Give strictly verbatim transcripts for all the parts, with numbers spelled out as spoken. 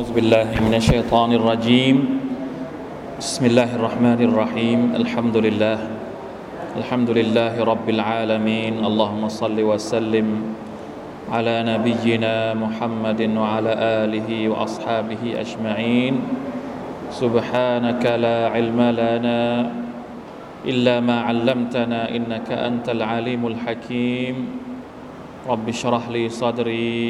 أعوذ بالله من الشيطان الرجيم بسم الله الرحمن الرحيم الحمد لله الحمد لله رب العالمين اللهم صل وسلم على نبينا محمد وعلى آله وأصحابه أجمعين سبحانك لا علم لنا إلا ما علمتنا إنك أنت العليم الحكيم رب اشرح لي صدري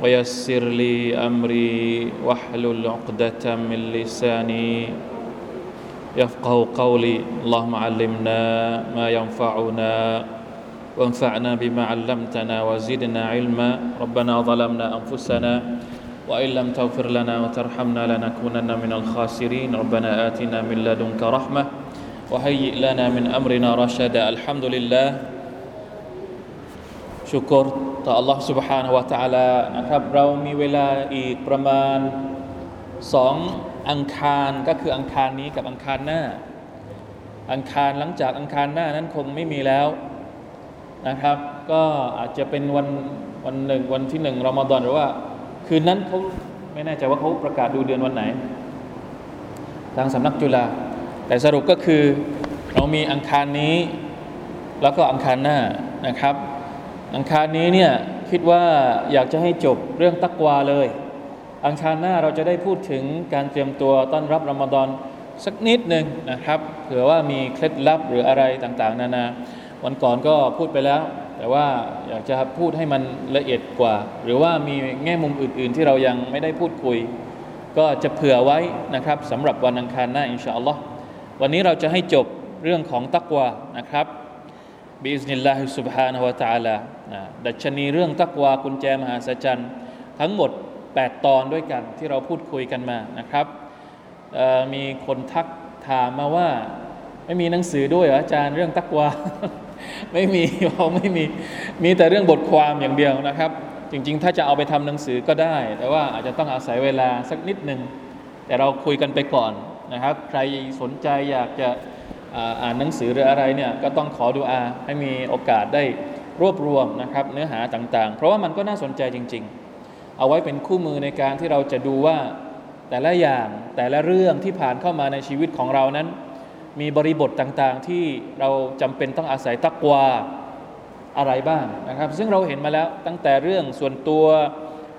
ويسر لي أمري واحلل عقدة من لساني يفقه قولي اللهم علمنا ما ينفعنا وانفعنا بما علمتنا وزدنا علما ربنا ظلمنا أنفسنا وإن لم تغفر لنا وترحمنا لنكونن من الخاسرين ربنا آتنا من لدنك رحمة وهيئ لنا من أمرنا رشدا الحمد لله ชูกรต่อ Allah Subhanahu Wa Taala นะครับเรามีเวลาอีกประมาณสองอังคารก็คืออังคารนี้กับอังคารหน้าอังคารหลังจากอังคารหน้านั้นคงไม่มีแล้วนะครับก็อาจจะเป็นวันวันหนึ่งวันที่หนึ่งรอมฎอนหรือว่าคืนนั้นเขาไม่แน่ใจว่าเขาประกาศดูเดือนวันไหนทางสำนักจุฬาแต่สรุปก็คือเรามีอังคารนี้แล้วก็อังคารหน้านะครับอังคารนี้เนี่ยคิดว่าอยากจะให้จบเรื่องตักวาเลยอังคารหน้าเราจะได้พูดถึงการเตรียมตัวต้อนรับรอมฎอนสักนิดนึงนะครับเผื่อว่ามีเคล็ดลับหรืออะไรต่างๆนานาวันก่อนก็พูดไปแล้วแต่ว่าอยากจะพูดให้มันละเอียดกว่าหรือว่ามีแง่มุมอื่นๆที่เรายังไม่ได้พูดคุยก็จะเผื่อไว้นะครับสำหรับวันอังคารหน้าอินชาอัลลอฮ์วันนี้เราจะให้จบเรื่องของตักวานะครับบิอิซนิลลาฮิซุบฮานะฮูวะตะอาลาดัชนีเรื่องตักวากุญแจมหาสัจจรรย์ทั้งหมดแปดตอนด้วยกันที่เราพูดคุยกันมานะครับมีคนทักถามมาว่าไม่มีหนังสือด้วยเหรออาจารย์เรื่องตักวา ไม่มีเราไม่มีมีแต่เรื่องบทความอย่างเดียวนะครับจริงๆถ้าจะเอาไปทำหนังสือก็ได้แต่ว่าอาจจะต้องอาศัยเวลาสักนิดนึงแต่เราคุยกันไปก่อนนะครับใครสนใจอยากจะอ่านหนังสือหรืออะไรเนี่ยก็ต้องขอดุอาให้มีโอกาสได้รวบรวมนะครับเนื้อหาต่างๆเพราะว่ามันก็น่าสนใจจริงๆเอาไว้เป็นคู่มือในการที่เราจะดูว่าแต่ละอย่างแต่ละเรื่องที่ผ่านเข้ามาในชีวิตของเรานั้นมีบริบทต่างๆที่เราจำเป็นต้องอาศัยตักวาอะไรบ้างนะครับซึ่งเราเห็นมาแล้วตั้งแต่เรื่องส่วนตัว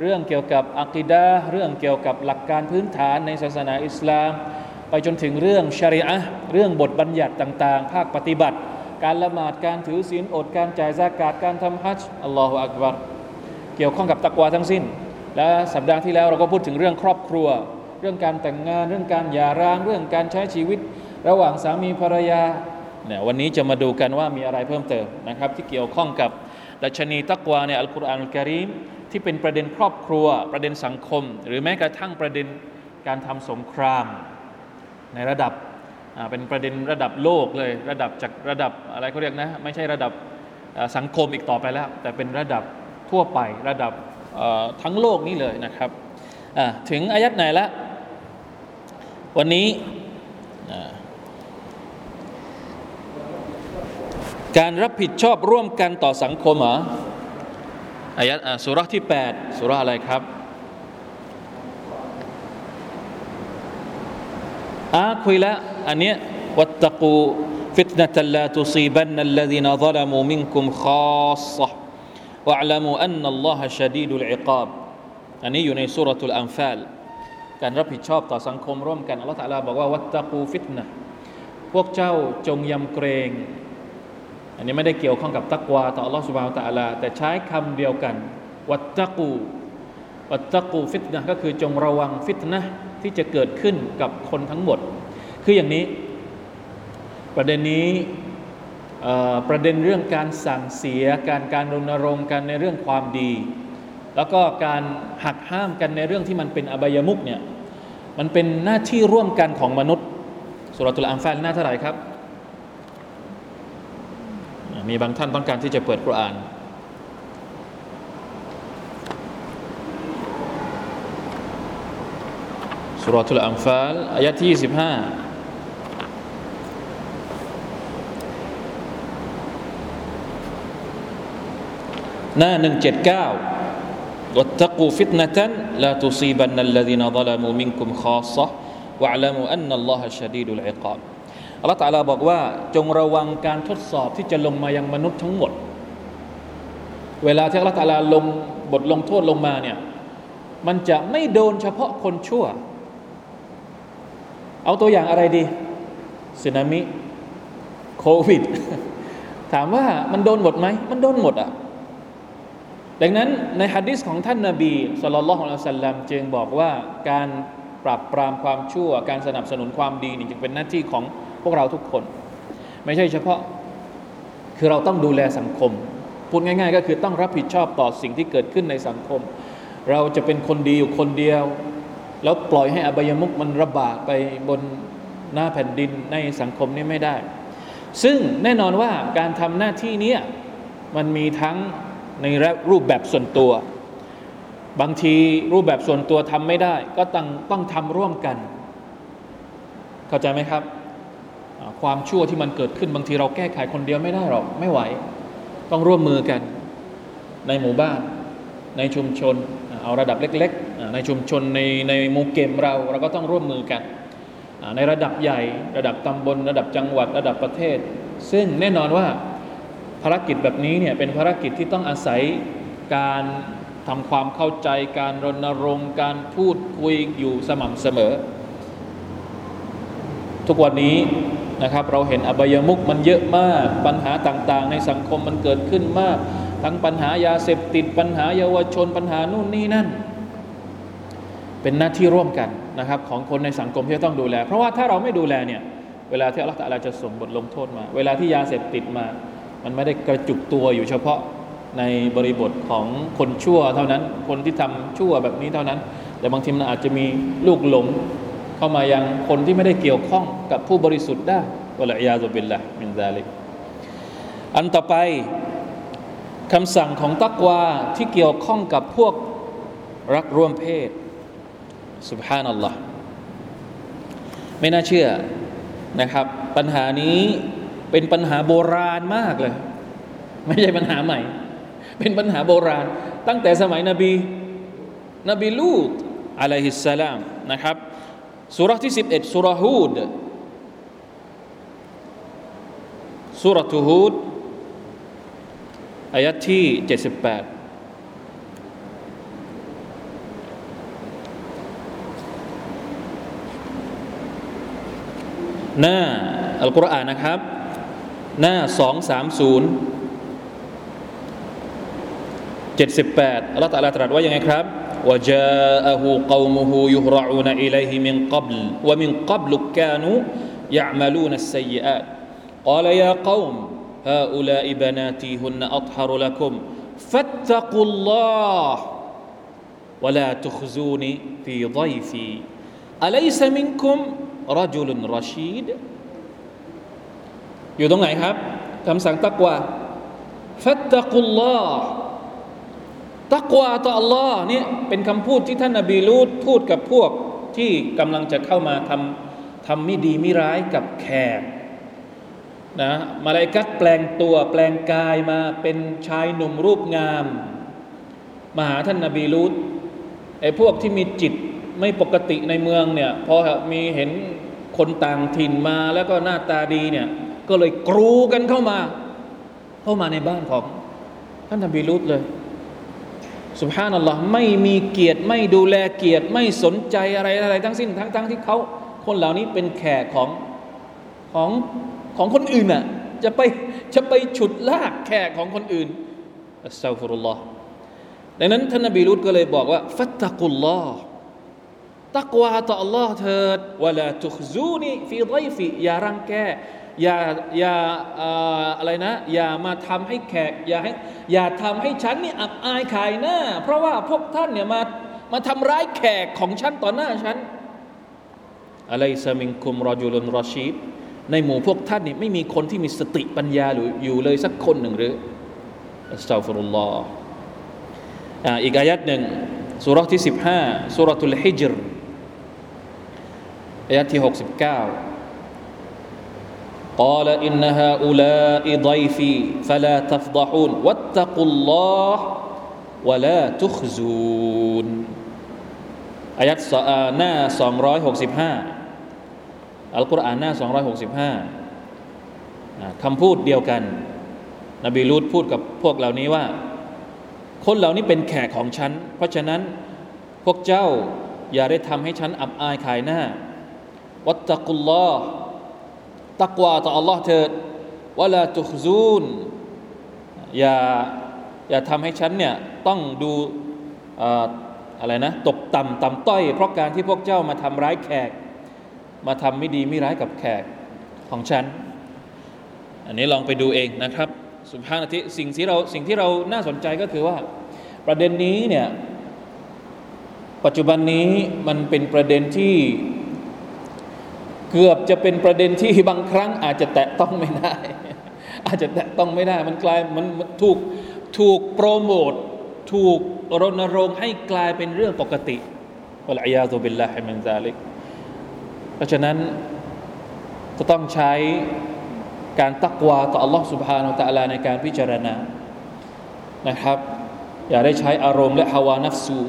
เรื่องเกี่ยวกับอะกีดะห์เรื่องเกี่ยวกับหลักการพื้นฐานในศาสนาอิสลามไปจนถึงเรื่องชะรีอะห์เรื่องบทบัญญัติต่างๆภาคปฏิบัติการละหมาดการถือศีลอดการจ่ายซะกาตการทำฮัจญ์อัลลอฮุอักบัรเกี่ยวข้องกับตักวาทั้งสิ้นและสัปดาห์ที่แล้วเราก็พูดถึงเรื่องครอบครัวเรื่องการแต่งงานเรื่องการหย่าร้างเรื่องการใช้ชีวิตระหว่างสามีภรรยาเนี่ยวันนี้จะมาดูกันว่ามีอะไรเพิ่มเติมนะครับที่เกี่ยวข้องกับดัชนีตักวาในอัลกุรอานอัลกะรีมที่เป็นประเด็นครอบครัวประเด็นสังคมหรือแม้กระทั่งประเด็นการทำสงครามในระดับเป็นประเด็นระดับโลกเลยระดับจากระดับอะไรเขาเรียกนะไม่ใช่ระดับสังคมอีกต่อไปแล้วแต่เป็นระดับทั่วไประดับทั้งโลกนี้เลยนะครับถึงอายัดไหนละวันนี้การรับผิดชอบร่วมกันต่อสังคมเหรออายัดสุเราะห์ที่แปดสุเราะห์อะไรครับอ่าคุยละอันเนี้ยวัตตะกูฟิตนะตัลลาตุซีบันนัลลซีนะซะละมูมินกุมคอสซะฮ์วะอะลัมูอันนัลลอฮะชะดีดุลอิกอบอันนี้อยู่ในซูเราะตุลอันฟาลการรับผิดชอบต่อสังคมร่วมกันอัลเลาะห์ตะอาลาบอกว่าวัตตะกูฟิตนะห์พวกเจ้าจงยำเกรงอันนี้ไม่ได้เกี่ยวข้องกับตักวาต่ออัลเลาะห์ซุบฮานะฮูวะตะอาลาแต่ใช้คำเดียวกันวัตตะกูวัตตะกูฟิตนะห์ก็คือจงระวังฟิตนะห์ที่จะเกิดขึ้นกับคนทั้งหมดคืออย่างนี้ประเด็นนี้ประเด็นเรื่องการสั่งเสียการการรณรงค์กันในเรื่องความดีแล้วก็การหักห้ามกันในเรื่องที่มันเป็นอบายมุขเนี่ยมันเป็นหน้าที่ร่วมกันของมนุษย์สุเราะตุลอันฟาลหน้าเท่าไหร่ครับมีบางท่านต้องการที่จะเปิดกุรอานซูเราะตุลอันฟาลอายะห์ที่ยี่สิบห้าหน้าหนึ่งร้อยเจ็ดสิบเก้า วัตตะกูฟิตนะตันลาตุซีบันนัลลซีนะซะละมูมินกุมคอสซะฮ์วะอะลัมอันนัลลอฮะชะดีดุลอิกอบอัลเลาะห์ตะอาลาบอกว่าจงระวังการทดสอบที่จะลงมายังมนุษย์ทั้งหมดเวลาที่อัลเลาะห์ตะอาลาลงบทลงโทษลงมาเนี่ยมันจะไม่โดนเฉพาะคนชั่วเอาตัวอย่างอะไรดีสึนามิโควิดถามว่ามันโดนหมดไหมมันโดนหมดอ่ะดังนั้นในหะดีษของท่านนบีศ็อลลัลลอฮุอะลัยฮิวะซัลลัมจึงบอกว่าการปราบปรามความชั่วการสนับสนุนความดีนี่จึงเป็นหน้าที่ของพวกเราทุกคนไม่ใช่เฉพาะคือเราต้องดูแลสังคมพูดง่ายๆก็คือต้องรับผิดชอบต่อสิ่งที่เกิดขึ้นในสังคมเราจะเป็นคนดีอยู่คนเดียวแล้วปล่อยให้อบายมุขมันระบาดไปบนหน้าแผ่นดินในสังคมนี่ไม่ได้ซึ่งแน่นอนว่าการทำหน้าที่นี้มันมีทั้งในรูปแบบส่วนตัวบางทีรูปแบบส่วนตัวทำไม่ได้ก็ต้องต้องทำร่วมกันเข้าใจไหมครับความชั่วที่มันเกิดขึ้นบางทีเราแก้ไขคนเดียวไม่ได้หรอกไม่ไหวต้องร่วมมือกันในหมู่บ้านในชุมชนเอาระดับเล็กๆในชุมชนในในหมู่เกมเราเราก็ต้องร่วมมือกันในระดับใหญ่ระดับตำบลระดับจังหวัดระดับประเทศซึ่งแน่นอนว่าภารกิจแบบนี้เนี่ยเป็นภารกิจที่ต้องอาศัยการทำความเข้าใจการรณรงค์การพูดคุยอยู่สม่ำเสมอทุกวันนี้นะครับเราเห็นอบายมุขมันเยอะมากปัญหาต่างๆในสังคมมันเกิดขึ้นมากทั้งปัญหายาเสพติดปัญหาเยาวชนปัญหานู่นนี่นั่นเป็นหน้าที่ร่วมกันนะครับของคนในสังคมที่ต้องดูแลเพราะว่าถ้าเราไม่ดูแลเนี่ยเวลาที่อัลเลาะห์ตะอาลาจะส่งบทลงโทษมาเวลาที่ยาเสพติดมามันไม่ได้กระจุกตัวอยู่เฉพาะในบริบทของคนชั่วเท่านั้นคนที่ทำชั่วแบบนี้เท่านั้นแต่บางทีมันอาจจะมีลูกหลงเข้ามายังคนที่ไม่ได้เกี่ยวข้องกับผู้บริสุทธิ์ได้วะลัยยาซุบิลลาฮ์มินซาลิกอันต่อไปคำสั่งของตักวาที่เกี่ยวข้องกับพวกรักร่วมเพศซุบฮานัลลอฮ์ไม่น่าเชื่อนะครับปัญหานี้เป็นปัญหาโบราณมากเลยไม่ใช่ปัญหาใหม่เป็นปัญหาโบราณตั้งแต่สมัยนบีนบีลูตอะลัยฮิสสลามนะครับซูเราะห์ที่สิบเอ็ดซูเราะห์ฮูดซูเราะห์ฮูดอายะห์ที่เจ็ดสิบแปดหน้าอัลกุรอานนะครับหน้าสองร้อยสามสิบ เจ็ดสิบแปดอัลเลาะห์ตะอาลาตรัสว่ายังไงครับวะจาอะฮูกอมุฮูยุฮรออูนะอิลัยฮิมินกับลวะมินกับลุกานูยะอ์มะลูนะอัสซัยยิอาตกอลายากอมฮาอุลาอิบะนาติฮุนนะอัฏฮะรุละกุมฟัตตะกุลลอฮวะลาตุคซูนีฟีฎอยฟีอะลัยซะมินกุมรจุลรอชีดอยู่ตรงไหนครับคำสั่งตักวาฟัตตะกุลลอฮ์ตักวาต่ออัลลอฮ์เนี่ยเป็นคำพูดที่ท่านนบีลูตพูดกับพวกที่กำลังจะเข้ามาทำทำไม่ดีไม่ร้ายกับแขกนะมาลาอิกะฮ์แปลงตัวแปลงกายมาเป็นชายหนุ่มรูปงามมาหาท่านนบีลูตไอ้พวกที่มีจิตไม่ปกติในเมืองเนี่ยพอมีเห็นคนต่างถิ่นมาแล้วก็หน้าตาดีเนี่ยก็เลยกรูกันเข้ามาเข้ามาในบ้านของท่านนบีลูตเลยซุบฮานัลลอฮ์ไม่มีเกียรติไม่ดูแลเกียรติไม่สนใจอะไรอะไรทั้งสิ้นทั้งทั้งที่เขาคนเหล่านี้เป็นแขกของของของคนอื่นน่ะจะไปจะไปฉุดลากแขกของคนอื่นอัสตัฆฟิรุลลอฮ์ดังนั้นท่านนบีลูตก็เลยบอกว่าฟัตตะกุลลอฮ์ตักวาต่ออัลลอฮ์เถิดวะลาตุคซูนีฟีฎอยฟีอย่ารังแกอย่าอย่าอะไรนะอย่ามาทำให้แขกอย่าให้อย่าทำให้ฉันนี่อับอายขายหน้าเพราะว่าพวกท่านเนี่ยมามาทำร้ายแขกของฉันต่อหน้าฉันอะลัยซะมินกุมรอจุลรอชีดในหมู่พวกท่านนี่ไม่มีคนที่มีสติปัญญาอยู่เลยสักคนหนึ่งหรืออัสตัฆฟิรุลลอฮ์อ่าอีกอายัดหนึ่งซูเราะห์ที่สิบห้าซูเราะห์อัลฮิจรอายะห์ที่หกสิบเก้า قال إن هؤلاء ضيفي فلا تفضحون واتقوا الله วะลาตุขซูนอายัตสะอาหน้าสองร้อยหกสิบห้าอัลกุรอานหน้าสองร้อยหกสิบห้าคำพูดเดียวกันนบีลูตพูดกับพวกเหล่านี้ว่าคนเหล่านี้เป็นแขกของฉันเพราะฉะนั้นพวกเจ้าอย่าได้ทำให้ฉันอับอายขายหน้าวัตตักุลลอฮ์ตักวาต่ออัลลอฮ์เถิดวะลาตุขซูนอย่าอย่าทำให้ฉันเนี่ยต้องดูเอ่ออะไรนะตกต่ำต่ำต้อยเพราะการที่พวกเจ้ามาทำร้ายแขกมาทำไม่ดีไม่ร้ายกับแขกของฉันอันนี้ลองไปดูเองนะครับสุภาพนะที่สิ่งที่เราสิ่งที่เราน่าสนใจก็คือว่าประเด็นนี้เนี่ยปัจจุบันนี้มันเป็นประเด็นที่เกือบจะเป็นประเด็นที่บางครั้งอาจจะแตะต้องไม่ได้อาจจะแตะต้องไม่ได้มันกลายมันถูกถูกโปรโมทถูกรณรงค์ให้กลายเป็นเรื่องปกติวัลอียาซุบิลลาฮิมินซาลิกเพราะฉะนั้นจะต้องใช้การตักวาต่อ Allah سبحانه และ تعالى ในการพิจารณานะครับอย่าได้ใช้อารมณ์และฮาวานัฟซู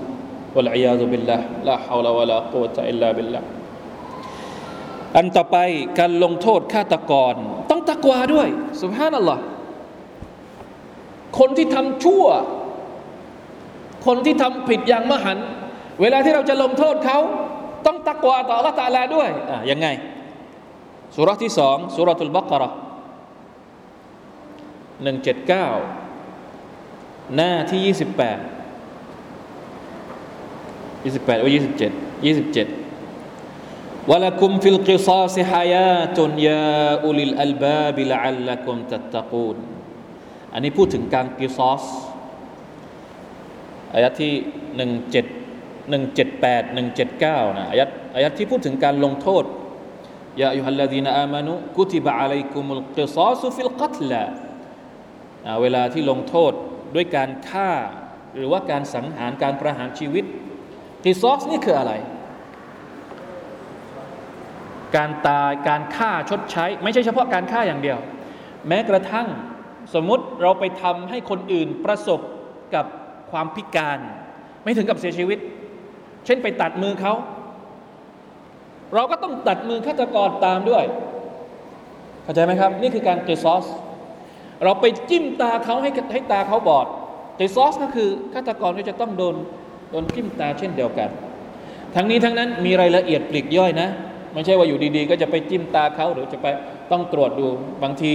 วัลอียาซุบิลลาฮ์ลาฮาวลาวะลากุวะตะอิลลาบิลลาฮ์อันต่อไปการลงโทษฆาตกรต้องตักวาด้วยซุบฮานัลลอฮ์คนที่ทำชั่วคนที่ทำผิดอย่างมหันต์เวลาที่เราจะลงโทษเขาต้องตักวาต่อ Allah ตะอาลาด้วยอ่ะยังไงซูเราะห์ที่สองซูเราะตุลบะเกาะเราะห์หนึ่งร้อยเจ็ดสิบเก้าหน้าที่ยี่สิบแปด ยี่สิบแปด ยี่สิบเจ็ด ยี่สิบเจ็ดวะละกุมฟิลกิศาซิฮายาตุนยาอูลิลอัลบาบิละอัลละกุมตัตตะกูนอันนี้พูดถึงการกิศาสอายะห์ที่หนึ่งร้อยเจ็ดสิบ หนึ่งร้อยเจ็ดสิบแปด หนึ่งร้อยเจ็ดสิบเก้านะอายะห์อายะห์ที่พูดถึงการลงโทษยาอัยยูฮัลลซีนาอามานูกุติบะอะลัยกุมุลกิศาสฟิลกัตลเวลาที่ลงโทษด้วยการฆ่าหรือว่าการสังหารการประหารชีวิตกิศาสนี่คืออะไรการตายการฆ่าชดใช้ไม่ใช่เฉพาะการฆ่าอย่างเดียวแม้กระทั่งสมมุติเราไปทำให้คนอื่นประสบกับความพิการไม่ถึงกับเสียชีวิตเช่นไปตัดมือเขาเราก็ต้องตัดมือฆาตกรตามด้วยเข้าใจไหมครับนี่คือการกิศาสเราไปจิ้มตาเขาให้ให้ตาเขาบอดกิศาสก็คือฆาตกรที่จะต้องโดนโดนจิ้มตาเช่นเดียวกันทั้งนี้ทั้งนั้นมีรายละเอียดปลีกย่อยนะไม่ใช่ว่าอยู่ดีๆก็จะไปจิ้มตาเขาหรือจะไปต้องตรวจดูบางที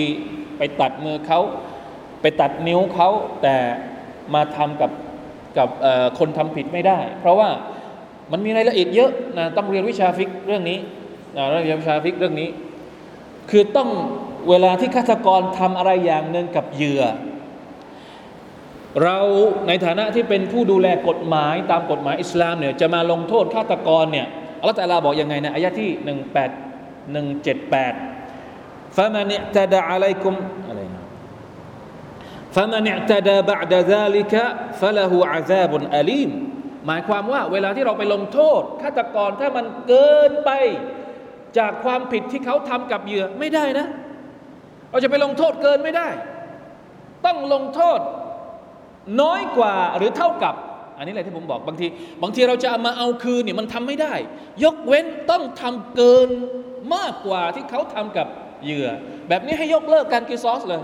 ไปตัดมือเขาไปตัดนิ้วเขาแต่มาทำกับกับคนทำผิดไม่ได้เพราะว่ามันมีรายละเอียดเยอะนะต้องเรียนวิชาฟิกเรื่องนี้นะเรียนวิชาฟิกเรื่องนี้คือต้องเวลาที่ฆาตกรทำอะไรอย่างหนึ่งกับเหยื่อเราในฐานะที่เป็นผู้ดูแลกฎหมายตามกฎหมายอิสลามเนี่ยจะมาลงโทษฆาตกรเนี่ยอัลเลาะห์ตะอาลาบอกยังไงนะอายะห์ที่หนึ่งร้อยแปดสิบ หนึ่งร้อยเจ็ดสิบแปดฟะมันอิอ์ตะดาอะลัยกุมอะไรนะฟะมันอิอ์ตะดาบะอ์ดะซาลิกะฟะละฮูอะซาบุนอะลีมหมายความว่าเวลาที่เราไปลงโทษฆาตกรถ้ามันเกินไปจากความผิดที่เขาทำกับเหยื่อไม่ได้นะเราจะไปลงโทษเกินไม่ได้ต้องลงโทษน้อยกว่าหรือเท่ากับอันนี้แหละที่ผมบอกบางทีบางทีเราจะมาเอาคืนเนี่ยมันทำไม่ได้ยกเว้นต้องทำเกินมากกว่าที่เขาทำกับเหยื่อแบบนี้ให้ยกเลิกการกิศาสเลย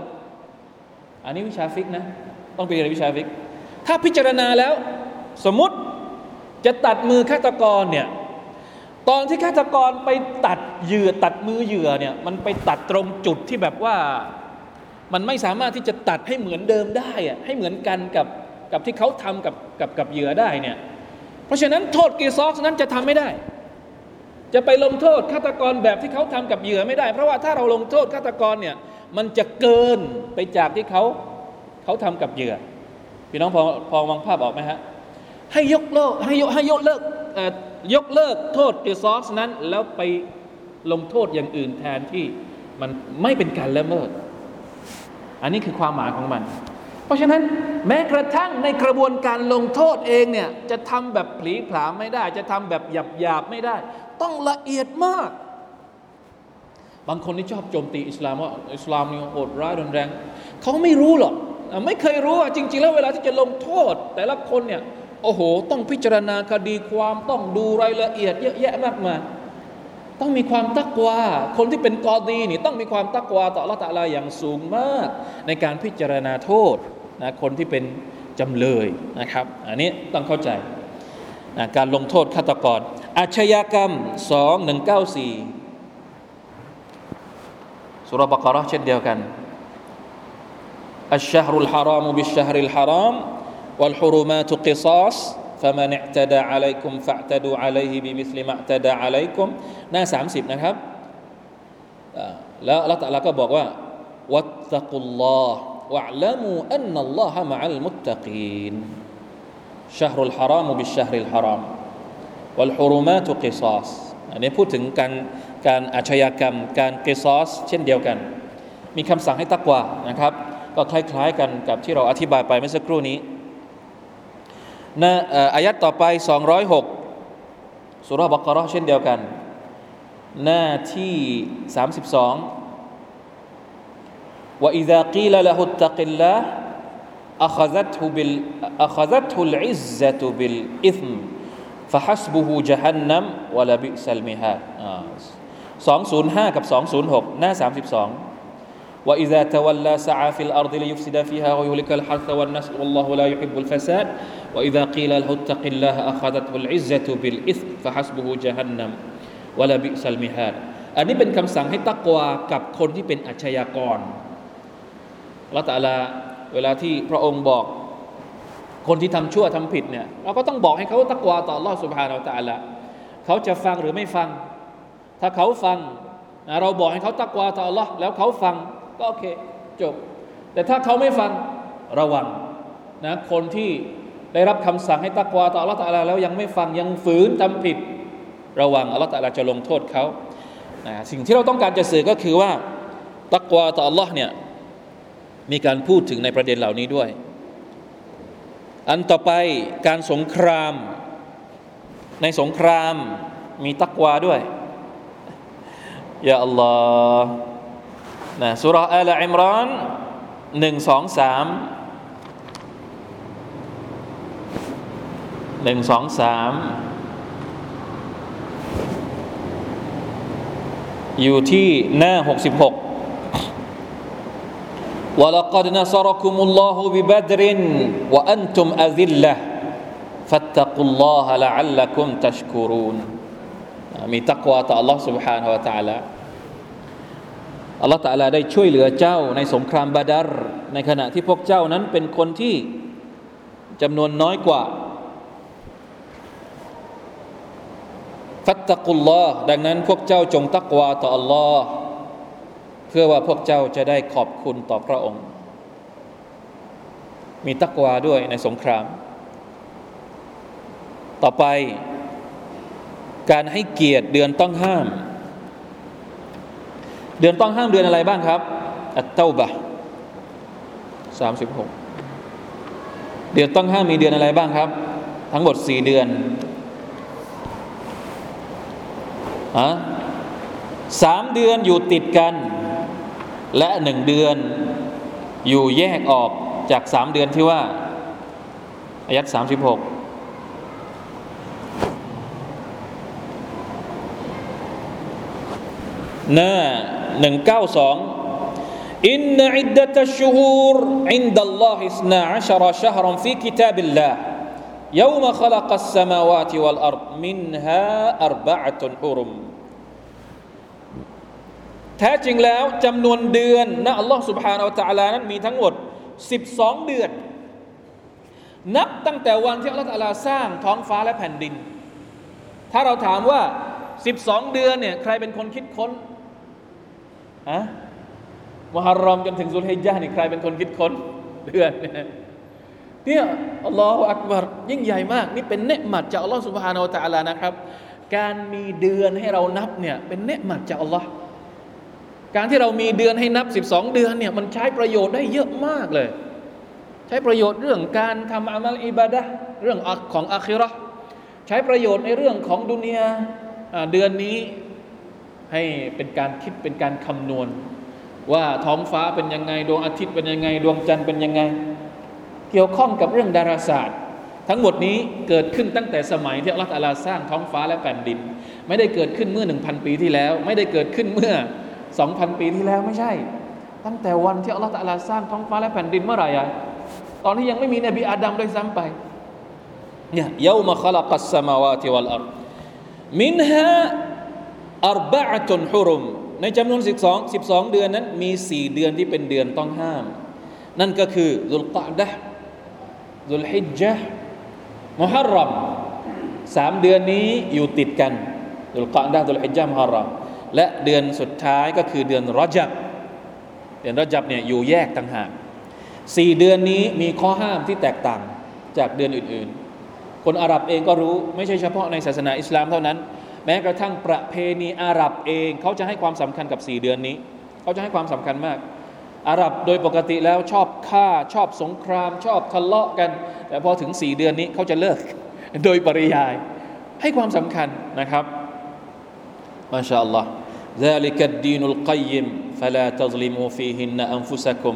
อันนี้วิชาฟิกนะต้องไปเรียนวิชาฟิกถ้าพิจารณาแล้วสมมติจะตัดมือฆาตกรเนี่ยตอนที่ฆาตกรไปตัดเหยื่อตัดมือเหยื่อเนี่ยมันไปตัดตรงจุดที่แบบว่ามันไม่สามารถที่จะตัดให้เหมือนเดิมได้อะให้เหมือนกันกับกับที่เขาทำกับกับกับเหยื่อได้เนี่ยเพราะฉะนั้นโทษกิศาสนั้นจะทำไม่ได้จะไปลงโทษฆาตกรแบบที่เขาทำกับเหยื่อไม่ได้เพราะว่าถ้าเราลงโทษฆาตกรเนี่ยมันจะเกินไปจากที่เขาเขาทำกับเหยื่อพี่น้องพอพอมองภาพออกไหมฮะให้ยกเลิกให้ยกให้ยกเลิกเอ่อยกเลิกโทษกิศาสนั้นแล้วไปลงโทษอย่างอื่นแทนที่มันไม่เป็นการละเมิดอันนี้คือความหมายของมันเพราะฉะนั้นแม้กระทั่งในกระบวนการลงโทษเองเนี่ยจะทำแบบผลีผลามไม่ได้จะทำแบบหยาบหยาบไม่ได้ต้องละเอียดมากบางคนที่ชอบโจมตีอิสลามว่าอิสลามนี่โหดร้ายรุนแรงเขาไม่รู้หรอก ไม่เคยรู้ว่าจริงๆแล้วเวลาที่จะลงโทษแต่ละคนเนี่ยโอ้โหต้องพิจารณาคดีความต้องดูรายละเอียดเยอะแยะมากมายต้องมีความตักวาคนที่เป็นกอดีนี่ต้องมีความตักวาต่ออัลเลาะห์ตะอาลาอย่างสูงมากในการพิจารณาโทษนะคนที่เป็นจำเลยนะครับอันนี้ต้องเข้าใจนะการลงโทษฆาตกรอาชญากรรมสองหนึ่งเก้าสี่ซูเราะห์บะเกาะเราะห์เช่นเดียวกันอัชชะฮรุลฮารอมบิชชะฮริลฮารอมوالحرمات قصاص فمن اعتدى عليكم فاعتدوا عليه بمثل ما اعتدى عليكم หน้าสามสิบนะครับแล้วอัลเลาะห์ตะอาลาก็บอกว่าวัตตักุลลอฮ์วะอ์ละมูอันนัลลอฮะมะอัลมุตตะกีนชะฮรุลฮารอมบิชชะฮริลฮารอม والحرمات قصاص อันนี้พูดถึงการการอาชญากรรมการกิซอสเช่นเดียวกันมีคำสั่งให้ตักวานะครับก็คล้ายๆกันกับที่เราอธิบายไปเมื่อสักครู่นี้นะอายัดต่อไปสองร้อยหกซูเราะห์บะเกาะเราะห์เช่นเดียวกันหน้าที่สามสิบสองวะอิซากีละละฮุตตักิลลาฮ์อะคซัตฮุบิลอะคซัตฮุลอิซซะตุบิลอิซมฟะฮัสบุฮุจะฮันนัมวะละบิซัลมิฮาดสองร้อยห้ากับสองร้อยหกหน้าสามสิบสองوإذا تولى سعى في الأرض ليفسد فيها ويهلك الحرث والنسل والله لا يحب الفساد وإذا قيل له اتق الله أخذته العزة بالإثم فحسبه جهنم ولا بئس المهاد อันนี้เป็นคำสั่งให้ตักวากับคนที่เป็นอาชญากรอัลเลาะห์ตะอาลาเวลาที่พระองค์บอกคนที่ทำชั่วทำผิดเนี่ยเราก็ต้องบอกให้เขาตักวาต่ออัลเลาะห์ซุบฮานะฮูวะตะอาลาเขาจะฟังหรือไม่ฟังถ้าเขาฟังเราบอกให้เขาตักวาต่ออัลเลาะห์แล้วเขาฟังก็โอเคจบแต่ถ้าเขาไม่ฟังระวังนะคนที่ได้รับคำสั่งให้ตักวาต่ออัลเลาะห์ตะอาลาแล้วยังไม่ฟังยังฝืนทำผิดระวังอัลเลาะห์ตะอาลาจะลงโทษเขานะสิ่งที่เราต้องการจะสื่อก็คือว่าตักวาต่ออัลเลาะห์เนี่ยมีการพูดถึงในประเด็นเหล่านี้ด้วยอันต่อไปการสงครามในสงครามมีตักวาด้วยยาอัลลอฮ์นะซูเราะห์อาลอิมรอนหนึ่งร้อยยี่สิบสาม หนึ่งร้อยยี่สิบสามอยู่ที่หน้าหกสิบหก وَلَقَدْ نَصَرَكُمُ اللَّهُ بِبَدْرٍ وَأَنْتُمْ أَذِلَّةٌ فَاتَّقُوا اللَّهَ لَعَلَّكُمْ تَشْكُرُونَ มีตักวาต่อ Allah سبحانه และ تعالىอัลเลาะห์ตะอาลาได้ช่วยเหลือเจ้าในสงครามบาดัรในขณะที่พวกเจ้านั้นเป็นคนที่จำนวนน้อยกว่าฟัตตักุลลอฮ์ดังนั้นพวกเจ้าจงตักวาต่ออัลเลาะห์เพื่อว่าพวกเจ้าจะได้ขอบคุณต่อพระองค์มีตักวาด้วยในสงครามต่อไปการให้เกียรติเดือนต้องห้ามเดือนต้องห้ามเดือนอะไรบ้างครับอัตเตาบะห์สามสิบหกเดือนต้องห้ามมีเดือนอะไรบ้างครับทั้งหมดสี่เดือนฮะสามเดือนอยู่ติดกันและหนึ่งเดือนอยู่แยกออกจากสามเดือนที่ว่าอายัดสามสิบหกหน้าหนึ่งร้อยเก้าสิบสองอินนะอิดดะตัชชุฮูรอินดัลลอฮิสิบสองชะฮรันฟีกิตาบิลลาฮ์ยะมะคอลักัสสมาวาติวัลอัรฎ์มินฮาอร์บะอะตุ หุรุมแท้จริงแล้วจำนวนเดือนณอัลเลาะห์ซุบฮานะฮูวะตะอาลานั้นมีทั้งหมดสิบสองเดือนนับตั้งแต่วันที่อัลเลาะห์ตะอาลาสร้างท้องฟ้าและแผ่นดินถ้าเราถามว่าสิบสองเดือนเนี่ยใครเป็นคนคิดค้นอะมุฮัรรอมจนถึงซุลฮิจญะห์นี่ใครเป็นคนคิดค้นเดือนเนี่ยอัลลอฮุอักบัรยิ่งใหญ่มากนี่เป็นเนืมัดจากอัลลอฮ์ซุบฮานะฮูวะตะอาลานะครับการมีเดือนให้เรานับเนี่ยเป็นเนืมัดจากอัลลอฮ์การที่เรามีเดือนให้นับสิบสองเดือนเนี่ยมันใช้ประโยชน์ได้เยอะมากเลยใช้ประโยชน์เรื่องการทำอามัลอิบาดะห์เรื่องของอาคิเราะห์ใช้ประโยชน์ในเรื่องของดุนยาเดือนนี้ให้เป็นการคิดเป็นการคำนวณ ว่าท้องฟ้าเป็นยังไงดวงอาทิตย์เป็นยังไงดวงจันทร์เป็นยังไงเกี่ยวข้องกับเรื่องดาราศาสตร์ทั้งหมดนี้เกิดขึ้นตั้งแต่สมัยที่อัลลอฮฺตะอาลาสร้างท้องฟ้าและแผ่นดินไม่ได้เกิดขึ้นเมื่อ หนึ่งพัน ปีที่แล้วไม่ได้เกิดขึ้นเมื่อ สองพัน ปีที่แล้วไม่ใช่ตั้งแต่วันที่อัลลอฮฺตะอาลาสร้างท้องฟ้าและแผ่นดินเมื่อไหร่อะตอนนี้ยังไม่มีนบีอาดัมด้วยซ้ำไปเนี่ยยะอ์มะคอละกัสสะมาวาติวัลอัรฎ์มินฮาอัรบะอะตุนฮุรุมในจำนวนสิบสอง สิบสองเดือนนั้นมีสี่เดือนที่เป็นเดือนต้องห้ามนั่นก็คือซุลกออดะห์ซุลฮิจญะห์มุฮัรรอมสามเดือนนี้อยู่ติดกันซุลกออดะห์ซุลฮิจญะห์มุฮัรรอมและเดือนสุดท้ายก็คือเดือนเราะญับเดือนเราะญับเนี่ยอยู่แยกต่างหากสี่เดือนนี้มีข้อห้ามที่แตกต่างจากเดือนอื่นๆคนอาหรับเองก็รู้ไม่ใช่เฉพาะในศาสนาอิสลามเท่านั้นแม้กระทั่งประเพณีอาหรับเองเขาจะให้ความสำคัญกับสี่เดือนนี้เขาจะให้ความสำคัญมากอาหรับโดยปกติแล้วชอบฆ่าชอบสงครามชอบทะเลาะกันแต่พอถึงสี่เดือนนี้เขาจะเลิกโดยปริยายให้ความสำคัญนะครับมาชาอัลลอฮ์ ذلك الدين القيم فلا تظلموا فيهن أنفسكم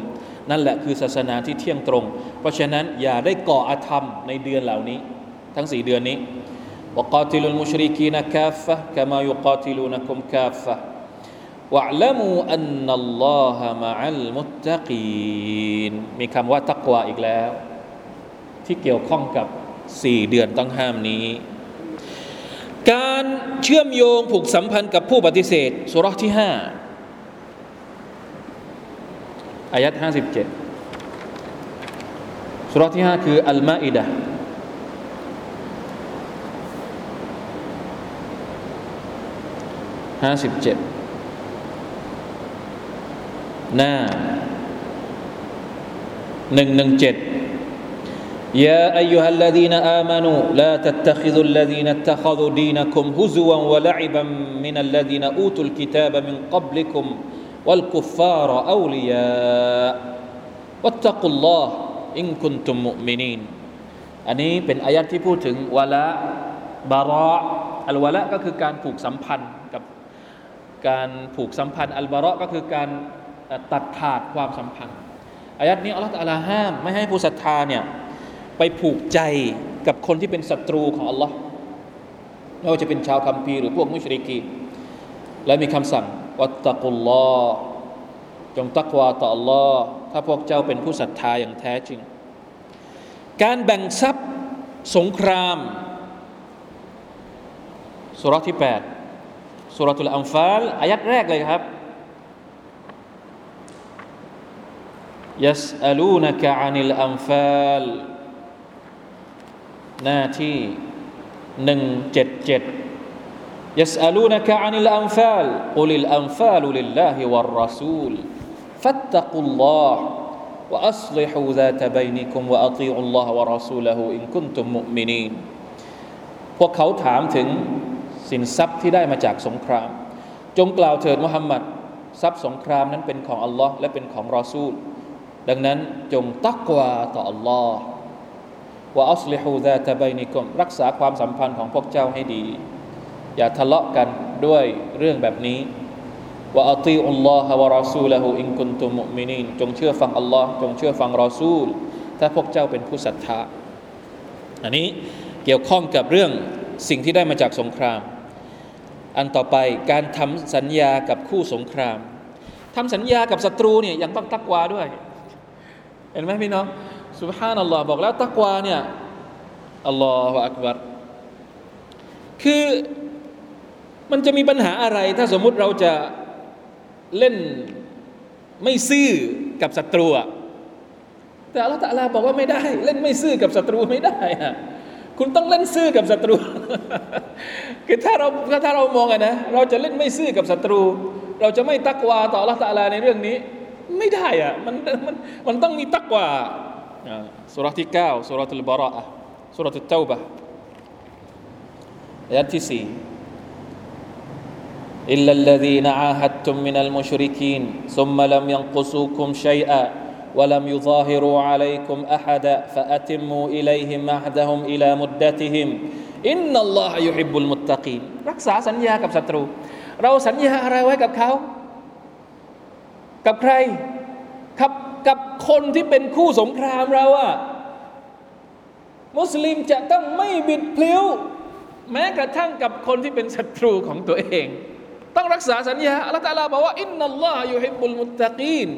นั่นแหละคือศาสนาที่เที่ยงตรงเพราะฉะนั้นอย่าได้ก่ออาธรรมในเดือนเหล่านี้ทั้งสี่เดือนนี้وقاتلوا المشركين كافة كما يقاتلونكم كافة واعلموا أن الله مع المتقين มีคำว่าตักวาอีกแล้วที่เกี่ยวข้องกับสี่เดือนต้องห้ามนี้การเชื่อมโยงผูกสัมพันธ์กับผู้ปฏิเสธซูเราะห์ที่ห้าอายะห์ห้าสิบเจ็ดซูเราะห์ที่ห้าคืออัลมาอิดะห์ห้าสิบเจ็ดหน้าหนึ่งร้อยสิบเจ็ดยาอัยยูฮัลลซีนาอามานูลาตัตตะคิซุลลซีนาตตะคอซุดีนะกุมฮุซุวันวะละอิบันมินัลลซีนาอูตุลกิตาบะมินกับลิกุมวัลกุฟฟาระเอาลิยาวัตตักุลลอฮอินกุนตุมมุอ์มินีนอันนี้เป็นอายะห์ที่พูดถึงวะละบะเราะอัลวะละก็คือการผูกสัมพันธ์กับการผูกสัมพันธ์อัลบาระก็คือการตัดขาดความสัมพันธ์อายัดนี้อัลลอฮฺตะอาลาห้ามไม่ให้ผู้ศรัทธาเนี่ยไปผูกใจกับคนที่เป็นศัตรูของอัลลอฮฺไม่ว่าจะเป็นชาวคัมภีร์หรือพวกมุชริกีและมีคำสั่งวัตตะกุลลอฮฺจงตักวาต่ออัลลอฮฺถ้าพวกเจ้าเป็นผู้ศรัทธาอย่างแท้จริงการแบ่งทรัพย์สงครามซูเราะห์ที่แปดซูเราะตุลอันฟาลอายัตแรกเลยครับยัสอะลูนะกะอานิลอันฟาลหน้าที่หนึ่งร้อยเจ็ดสิบเจ็ดยัสอะลูนะกะอานิลอันฟาลกุลิลอันฟาลุลิลลาฮิวัรรอซูลฟัตตะกุลลอฮวะอัศลิฮูซาตะบัยนิกุมวะอฏีอุลลอฮวะรอซูละฮูอินกุนตุมมุอ์มินีนพวกเขาถามถึงสินทรัพย์ที่ได้มาจากสงครามจงกล่าวเถิดมุฮัมมัดทรัพย์สงครามนั้นเป็นของอัลลอฮ์และเป็นของรอซูลดังนั้นจงตักวาต่ออัลลอฮ์วะอัศลิฮูซาตะบัยนิกุมรักษาความสัมพันธ์ของพวกเจ้าให้ดีอย่าทะเลาะกันด้วยเรื่องแบบนี้วะอฏีอุลลอฮ์วะรอซูละฮูอินกุนตุมมุอ์มินีนจงเชื่อฟังอัลลอฮ์จงเชื่อฟังรอซูลถ้าพวกเจ้าเป็นผู้ศรัทธาอันนี้เกี่ยวข้องกับเรื่องสิ่งที่ได้มาจากสงครามอันต่อไปการทำสัญญากับคู่สงครามทำสัญญากับศัตรูเนี่ยยังต้องตักวาด้วยเห็นไหมพี่น้องซุบฮานัลลอฮ์บอกแล้วตักวาเนี่ยอัลลอฮฺอักบัรคือมันจะมีปัญหาอะไรถ้าสมมุติเราจะเล่นไม่ซื่อกับศัตรูแต่อัลลอฮฺตะอาลาบอกว่าไม่ได้เล่นไม่ซื่อกับศัตรูไม่ได้อะคุณต้องเล่นซื่อกับศัตรูคือถ้าเราถ้าเรามองอะนะเราจะเล่นไม่ซื่อกับศัตรูเราจะไม่ตักวาต่ออัลเลาะห์ตะอาลาในเรื่องนี้ไม่ได้อะมันมันมันต้องมีตักวาอ่าซูเราะห์ที่เก้าซูเราะห์อัลบะเราะอะห์ซูเราะห์อัตเตาบะห์อายะห์ที่สี่อิลลัลลซีนะอาฮัดตุมมินัลมุชริกีนซุมมะลัมยันกุซูกุมชัยอะولم يظاهروا عليكم أحدا فأتموا إليهم عهدهم إلى مدتهم إن الله يحب المتقين รักษาสัญญากับศัตรูเราสัญญาอะไรไว้กับเขา กับใครกับกับคนที่เป็นคู่สงครามเราอะมุสลิมจะต้องไม่บิดพลิ้วแม้กระทั่งกับคนที่เป็นศัตรูของตัวเองต้องรักษาสัญญาอัลลอฮฺตะอาลาบอกว่าอินนัลลอฮฺยุฮิบบุลมุตตะกีน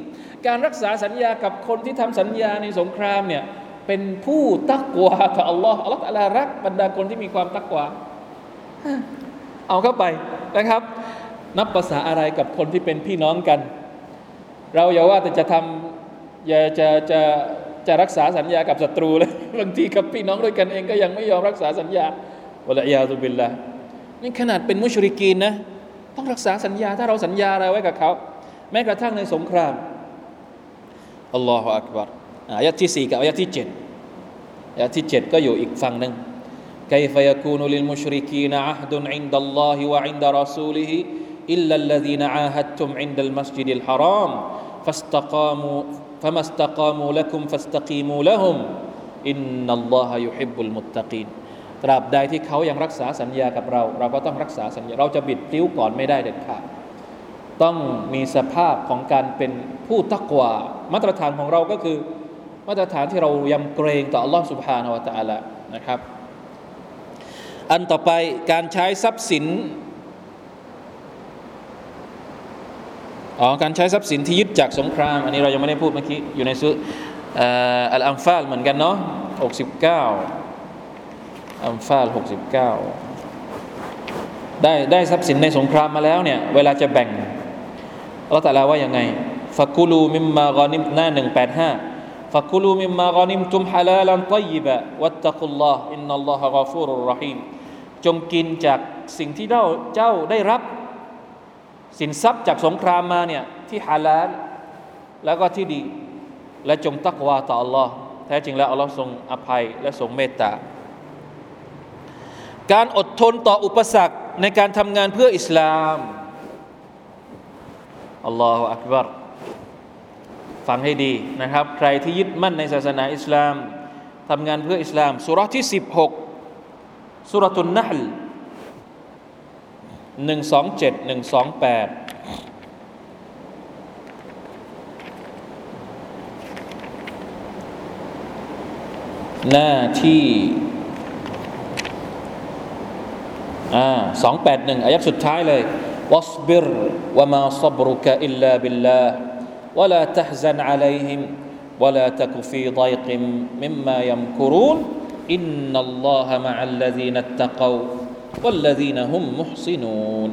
การรักษาสัญญากับคนที่ทำสัญญาในสงครามเนี่ยเป็นผู้ตักวาต่ออัลลอฮฺอัลลอฮฺตะอาลารักบรรดาคนที่มีความตักวาเอาเข้าไปนะครับนับภาษาอะไรกับคนที่เป็นพี่น้องกันเราอย่าว่าแต่จะทำอย่าจะจะจะรักษาสัญญากับศัตรูเลยบางทีกับพี่น้องด้วยกันเองก็ยังไม่ยอมรักษาสัญญาวะลัยยาตุบิลละนี่ขนาดเป็นมุชริกีนนะต้องรักษาสัญญาถ้าเราสัญญาอะไรไว้กับเขาแม้กระทั่งในสงครามอัลลอฮฺอักบัรอายะที่สี่กับอายะที่เจ็ดอายะที่เจ็ดก็อยู่อีกฝั่งหนึ่งكيف يكون للمشركين عهد عند الله وعند رسوله إلا الذين عاهدتم عند المسجد الحرام فاستقاموا فما استقاموا لكم فاستقيموا لهم إن الله يحب المتقين ตราบใดที่เขายังรักษาสัญญากับเราเราก็ต้องรักษาสัญญาเราจะบิดพลิ้วก่อนไม่ได้เด็ดขาดต้องมีสภาพของการเป็นผู้ตักวามาตรฐานของเราก็คือมาตรฐานที่เรายำเกรงต่อ Allah Subhanahu wa Taala นะครับอันต่อไปการใช้ทรัพย์สินอ๋อการใช้ทรัพย์สินที่ยึดจากสงครามอันนี้เรายังไม่ได้พูดเมื่อกี้อยู่ในซุเอ่ออัลอัมฟาลเหมือนกันเนาะหกสิบเก้าอัมฟาลหกสิบเก้าได้ได้ทรัพย์สินในสงครามมาแล้วเนี่ยเวลาจะแบ่งอัลเลาะห์ตะอาลาว่ายังไงฟะกูลูมิมมากอนิมหน้าหนึ่งร้อยแปดสิบห้าفَكُلُوا مِمَّا غَنِمْتُمْ حَلَالًا طَيِّبًا وَاتَّقُوا اللَّهَ إِنَّ اللَّهَ غَفُورٌ رَّحِيمٌ จงกินจากสิ่งที่เจ้าเจ้าได้รับสินทรัพย์จากสงครามมาเนี่ยที่ฮาลาลแล้วก็ที่ดีและจงตักวาต่อ Allah แท้จริงแล้ว Allah ทรงอภัยและทรงเมตตาการอดทนต่ออุปสรรคในการทำงานเพื่ออิสลามอัลลอฮฺอักบัรฟังให้ดีนะครับใครที่ยึดมั่นในศาสนาอิสลามทำงานเพื่ออิสลามสุเราะห์ที่สิบหกสุเราะห์อันนะห์ลหนึ่งร้อยยี่สิบเจ็ด หนึ่งร้อยยี่สิบแปดหน้าที่อ่าสองร้อยแปดสิบเอ็ดอายะห์สุดท้ายเลยวัศบิรวะมาศบรุกะอิลลาบิลลาห์ولا تحزن عليهم ولا تك في ضيق مما يمكرون إن الله مع الذين اتقوا والذين هم محسنون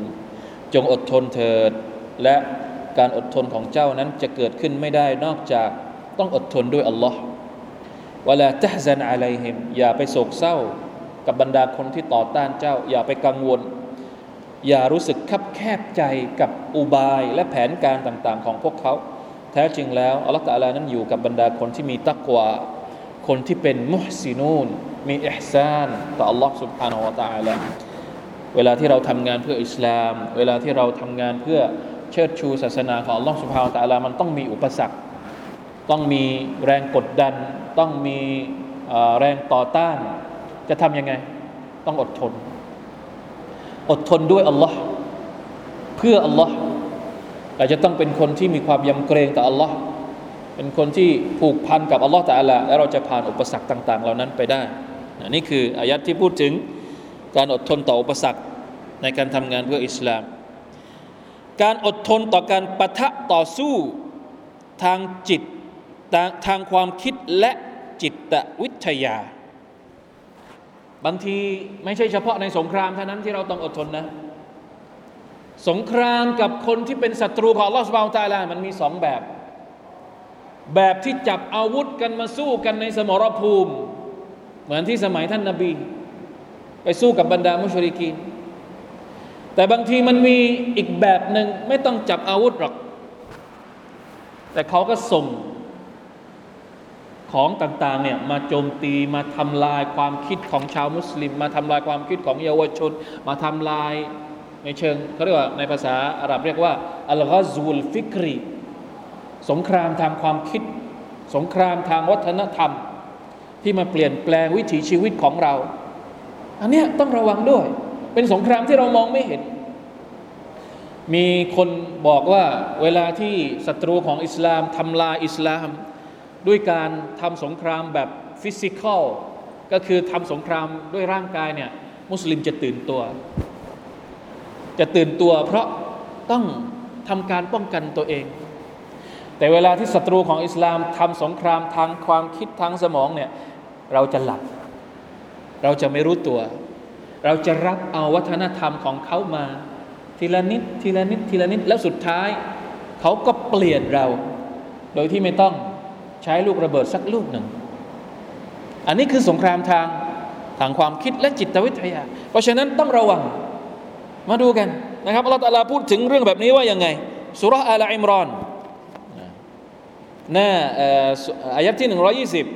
จงอดทนเถิดและการอดทนของเจ้านั้นจะเกิดขึ้นไม่ได้นอกจากต้องอดทนด้วยอัลลอฮ์ ولا تحزن عليهم อย่าไปโศกเศร้ากับบรรดาคนที่ต่อต้านเจ้าอย่าไปกังวลอย่ารู้สึกคับแคบใจกับอุบายและแผนการต่างๆของพวกเขาแท้จริงแล้วอัลเลาะห์ตะอาลานั้นอยู่กับบรรดาคนที่มีตักวาคนที่เป็นมุห์ซินูนมีอิห์ซานต่ออัลเลาะห์ซุบฮานะฮูวะตะอาลาเวลาที่เราทำงานเพื่ออิสลามเวลาที่เราทำงานเพื่อเชิดชูศาสนาของอัลเลาะห์ซุบฮานะฮูวะตะอาลามันต้องมีอุปสรรคต้องมีแรงกดดันต้องมีเอ่อแรงต่อต้านจะทำยังไงต้องอดทนอดทนด้วยอัลเลาะห์เพื่ออัลเลาะห์เราจะต้องเป็นคนที่มีความยำเกรงต่ออัลเลาะห์เป็นคนที่ผูกพันกับอัลเลาะห์ตะอาลาและเราจะผ่านอุปสรรคต่างๆเหล่านั้นไปได้นี่คืออายัตที่พูดถึงการอดทนต่ออุปสรรคในการทำงานเพื่ออิสลามการอดทนต่อการปะทะต่อสู้ทางจิตทางความคิดและจิตวิทยาบางทีไม่ใช่เฉพาะในสงครามเท่านั้นที่เราต้องอดทนนะสงครามกับคนที่เป็นศัตรูของอัลเลาะห์ซุบฮานะฮูวะตะอาลามันมีสองแบบแบบที่จับอาวุธกันมาสู้กันในสมรภูมิเหมือนที่สมัยท่านนบีไปสู้กับบรรดามุชริกีนแต่บางทีมันมีอีกแบบหนึ่งไม่ต้องจับอาวุธหรอกแต่เขาก็ส่งของต่างๆเนี่ยมาโจมตีมาทำลายความคิดของชาวมุสลิมมาทำลายความคิดของเยาวชนมาทำลายในเชิงเขาเรียกว่าในภาษาอาหรับเรียกว่าอัลกอซูลฟิกรีสงครามทางความคิดสงครามทางวัฒนธรรมที่มาเปลี่ยนแปลงวิถีชีวิตของเราอันเนี้ยต้องระวังด้วยเป็นสงครามที่เรามองไม่เห็น มีคนบอกว่าเวลาที่ศัตรูของอิสลามทำลายอิสลามด้วยการทำสงครามแบบฟิสิกอลก็คือทำสงครามด้วยร่างกายเนี่ยมุสลิมจะตื่นตัวจะตื่นตัวเพราะต้องทำการป้องกันตัวเองแต่เวลาที่ศัตรูของอิสลามทำสงครามทางความคิดทางสมองเนี่ยเราจะหลับเราจะไม่รู้ตัวเราจะรับเอาวัฒนธรรมของเขามาทีละนิดทีละนิดทีละนิดแล้วสุดท้ายเขาก็เปลี่ยนเราโดยที่ไม่ต้องใช้ลูกระเบิดสักลูกหนึ่งอันนี้คือสงครามทางทางความคิดและจิตวิทยาเพราะฉะนั้นต้องระวังมาดูกันนะครับอัลลอฮฺตะอาลาพูดถึงเรื่องแบบนี้ว่ายังไงซูเราะห์อาลอิมรอนหน้าเอ่ออายะห์ที่หนึ่งร้อยยี่สิบ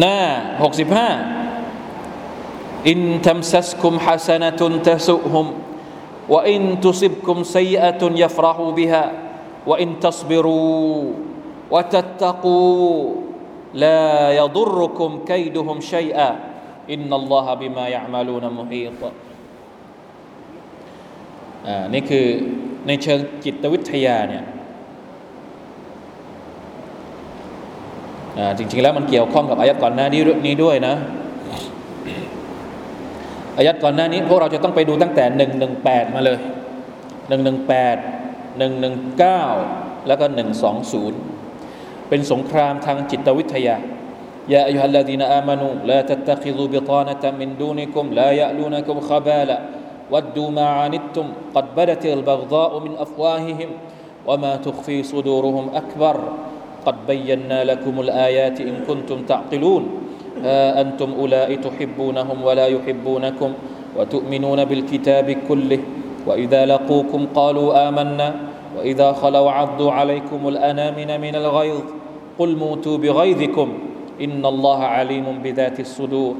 หน้าหกสิบห้าอินตัมซัสกุมฮะซะนะตุนตะซุฮุมวะอินตุซิบกุมซัยยะตุนยัฟเราะฮูบิฮาวะอินตัศบิรูวะตัตตะกูลายะดุรกุมกัยดุฮุมชัยอะอินนัลลอฮะบิมายะอ์มะลูนมุฮีตอ่านี่คือในเชิงจิตวิทยาเนี่ยจริงๆแล้วมันเกี่ยวข้องกับอายัดก่อนหน้านี้นี้ด้วยนะอายัดก่อนหน้านี้พวกเราจะต้องไปดูตั้งแต่หนึ่งร้อยสิบแปดมาเลยหนึ่งร้อยสิบแปด หนึ่งร้อยสิบเก้าแล้วก็หนึ่งร้อยยี่สิบเป็นสงครามทางจิตวิทยายาอัยยูฮัลลาดีนอามานูลาตัตตะคิซุบิฏานะตัมมินดูนิกุมลายะลูนะกุมคบาละวัดดูมาอานิตตุมกัดบะดะติลบัฆฎออมินอัฟวาฮิฮิมวะมาตุคฟีซุดูรุฮุมอักบัรقد بينا لكم الآيات إن كنتم تعقلون أنتم أولئك تحبونهم ولا يحبونكم وتؤمنون بالكتاب كله وإذا لقوكم قالوا آمنا وإذا خلوا عضوا عليكم الأنامل من الغيظ قل موتوا بغيظكم إن الله عليم بذات الصدور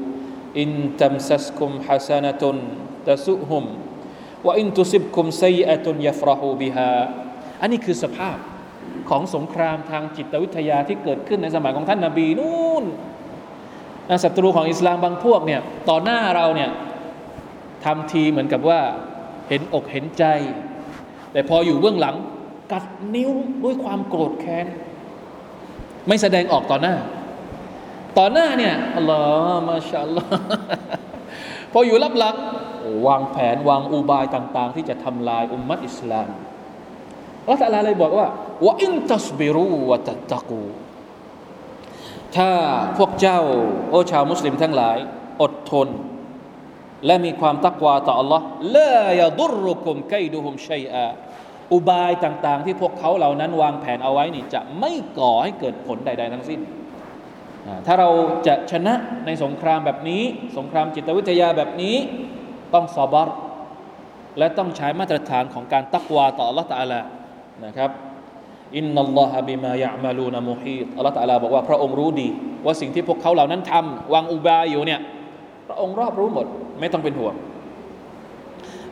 إن تمسسكم حسنة تسؤهم وإن تصبكم سيئة يفرحوا بها อันนี้คือสภาพของสงครามทางจิตวิทยาที่เกิดขึ้นในสมัยของท่านนบีนู่นศัตรูของอิสลามบางพวกเนี่ยต่อหน้าเราเนี่ยทำทีเหมือนกับว่าเห็นอกเห็นใจแต่พออยู่เบื้องหลังกัดนิ้วด้วยความโกรธแค้นไม่แสดงออกต่อหน้าต่อหน้าเนี่ยอัลลอฮ์มาชาอัลลอฮ์พออยู่ลับหลังวางแผนวางอุบายต่างๆที่จะทำลายอุมมะอิสลามอัลลอฮฺตะอาลาเลยบอกว่าว่าอินตัสบิรูวะตัตตะกูถ้าพวกเจ้าโอ้ชาวมุสลิมทั้งหลายอดทนและมีความตักวาต่อ Allah ลายะดุรุกุมกัยดุฮุมชัยอะอุบายต่างๆที่พวกเขาเหล่านั้นวางแผนเอาไว้นี่จะไม่ก่อให้เกิดผลใดๆทั้งสิ้นถ้าเราจะชนะในสงครามแบบนี้สงครามจิตวิทยาแบบนี้ต้องซอบาร์และต้องใช้มาตรฐานของการตักวาต่อ Allah ตะอาลานะครับอินนัลลอฮะบิมายะอ์มะลูนมุฮีตอัลเลาะห์ตะอาลาบอกว่าพระองค์รู้ดีว่าสิ่งที่พวกเขาเหล่านั้นทำวางอุบายอยู่เนี่ยพระองค์รอบรู้หมดไม่ต้องเป็นห่วง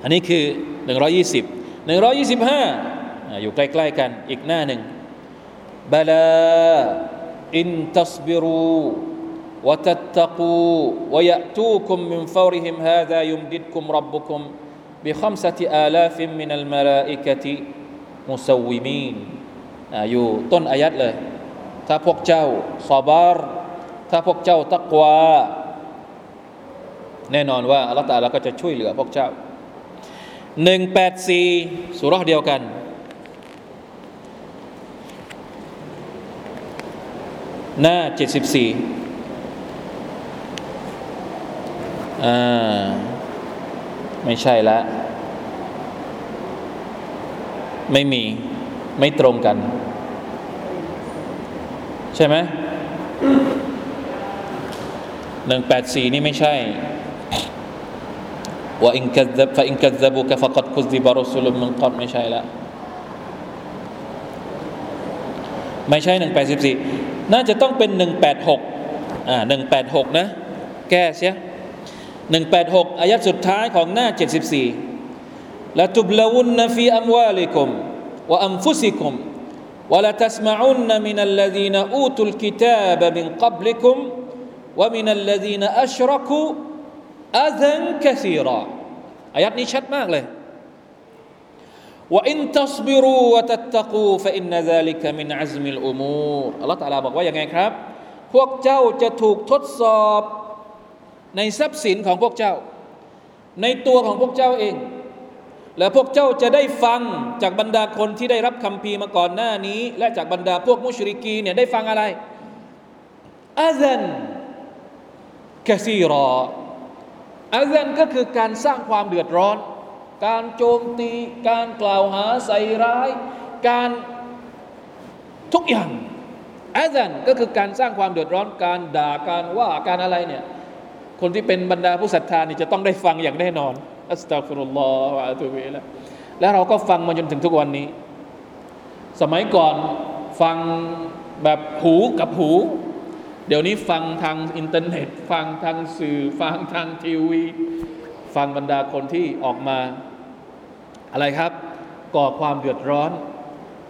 อันนี้คือหนึ่งร้อยยี่สิบ หนึ่งร้อยยี่สิบห้าอ่าอยู่ใกล้ๆกันอีกหน้าหนึ่งบะลาอินตัศบิรูวะตัตตะกูวะยะตูกุมมินฟอริฮิมฮาซายุมดิดกุมร็อบบุกุมบิคอมซะติอาลาฟิมมินัลมะลาอิกะติมุซวิมีนอยู่ต้นอายัดเลยถ้าพวกเจ้าซอบาร์ถ้าพวกเจ้าตักวาแน่นอนว่าอัลเลาะห์ตะอาลาก็จะช่วยเหลือพวกเจ้าหนึ่งร้อยแปดสิบสี่ซูเราะห์เดียวกันหน้าเจ็ดสิบสี่อ่าไม่ใช่ละไม่มีไม่ตรงกันใช่ไหมหนึ่งร้อยแปดสิบสี่นี่ไม่ใช่ว่าอินกัซซับฟะอินกัซซับูกะฟะกัดกุซซิบะรุซุลุมมินกับไม่ใช่ละไม่ใช่หนึ่งร้อยแปดสิบสี่น่าจะต้องเป็นหนึ่งร้อยแปดสิบหกอ่าหนึ่งร้อยแปดสิบหกนะแก้เสียหนึ่งร้อยแปดสิบหกอายะห์สุดท้ายของหน้าเจ็ดสิบสี่ละตุบลวุนนะฟีอัมวาลิกุมวะอันฟุซิกุมวะละตัสมะอุนนะมินัลลซีนะอูตุลกิตาบะมินกับลิกุม วะมินัลลซีนอัชรกูอะซันกะซีรออายัตนี้ชัดมากเลยว่าอินทัศบิรูวะตัตตะกูฟะอินนะซาลิกะมินอัซมิลอุมูรอัลลอฮฺตะอาลาบอกว่ายังไงครับพวกเจ้าจะถูกทดสอบในทรัพย์สินของพวกเจ้าในตัวของพวกเจ้าเองและพวกเจ้าจะได้ฟังจากบรรดาคนที่ได้รับคัมภีร์มาก่อนหน้านี้และจากบรรดาพวกมุชริกีเนี่ยได้ฟังอะไรอะซันกะซีรออะซันก็คือการสร้างความเดือดร้อนการโจมตีการกล่าวหาใส่ร้ายการทุกอย่างอะซันก็คือการสร้างความเดือดร้อนการด่าการว่าการอะไรเนี่ยคนที่เป็นบรรดาผู้ศรัทธานี่จะต้องได้ฟังอย่างแน่นอนอัสตัฆฟิรุลลอฮฺวะอะตูบิอิลัยฮ์แล้วเราก็ฟังมาจนถึงทุกวันนี้สมัยก่อนฟังแบบหูกับหูเดี๋ยวนี้ฟังทางอินเทอร์เน็ตฟังทางสื่อฟังทางทีวีฟังบรรดาคนที่ออกมาอะไรครับก่อความเดือดร้อน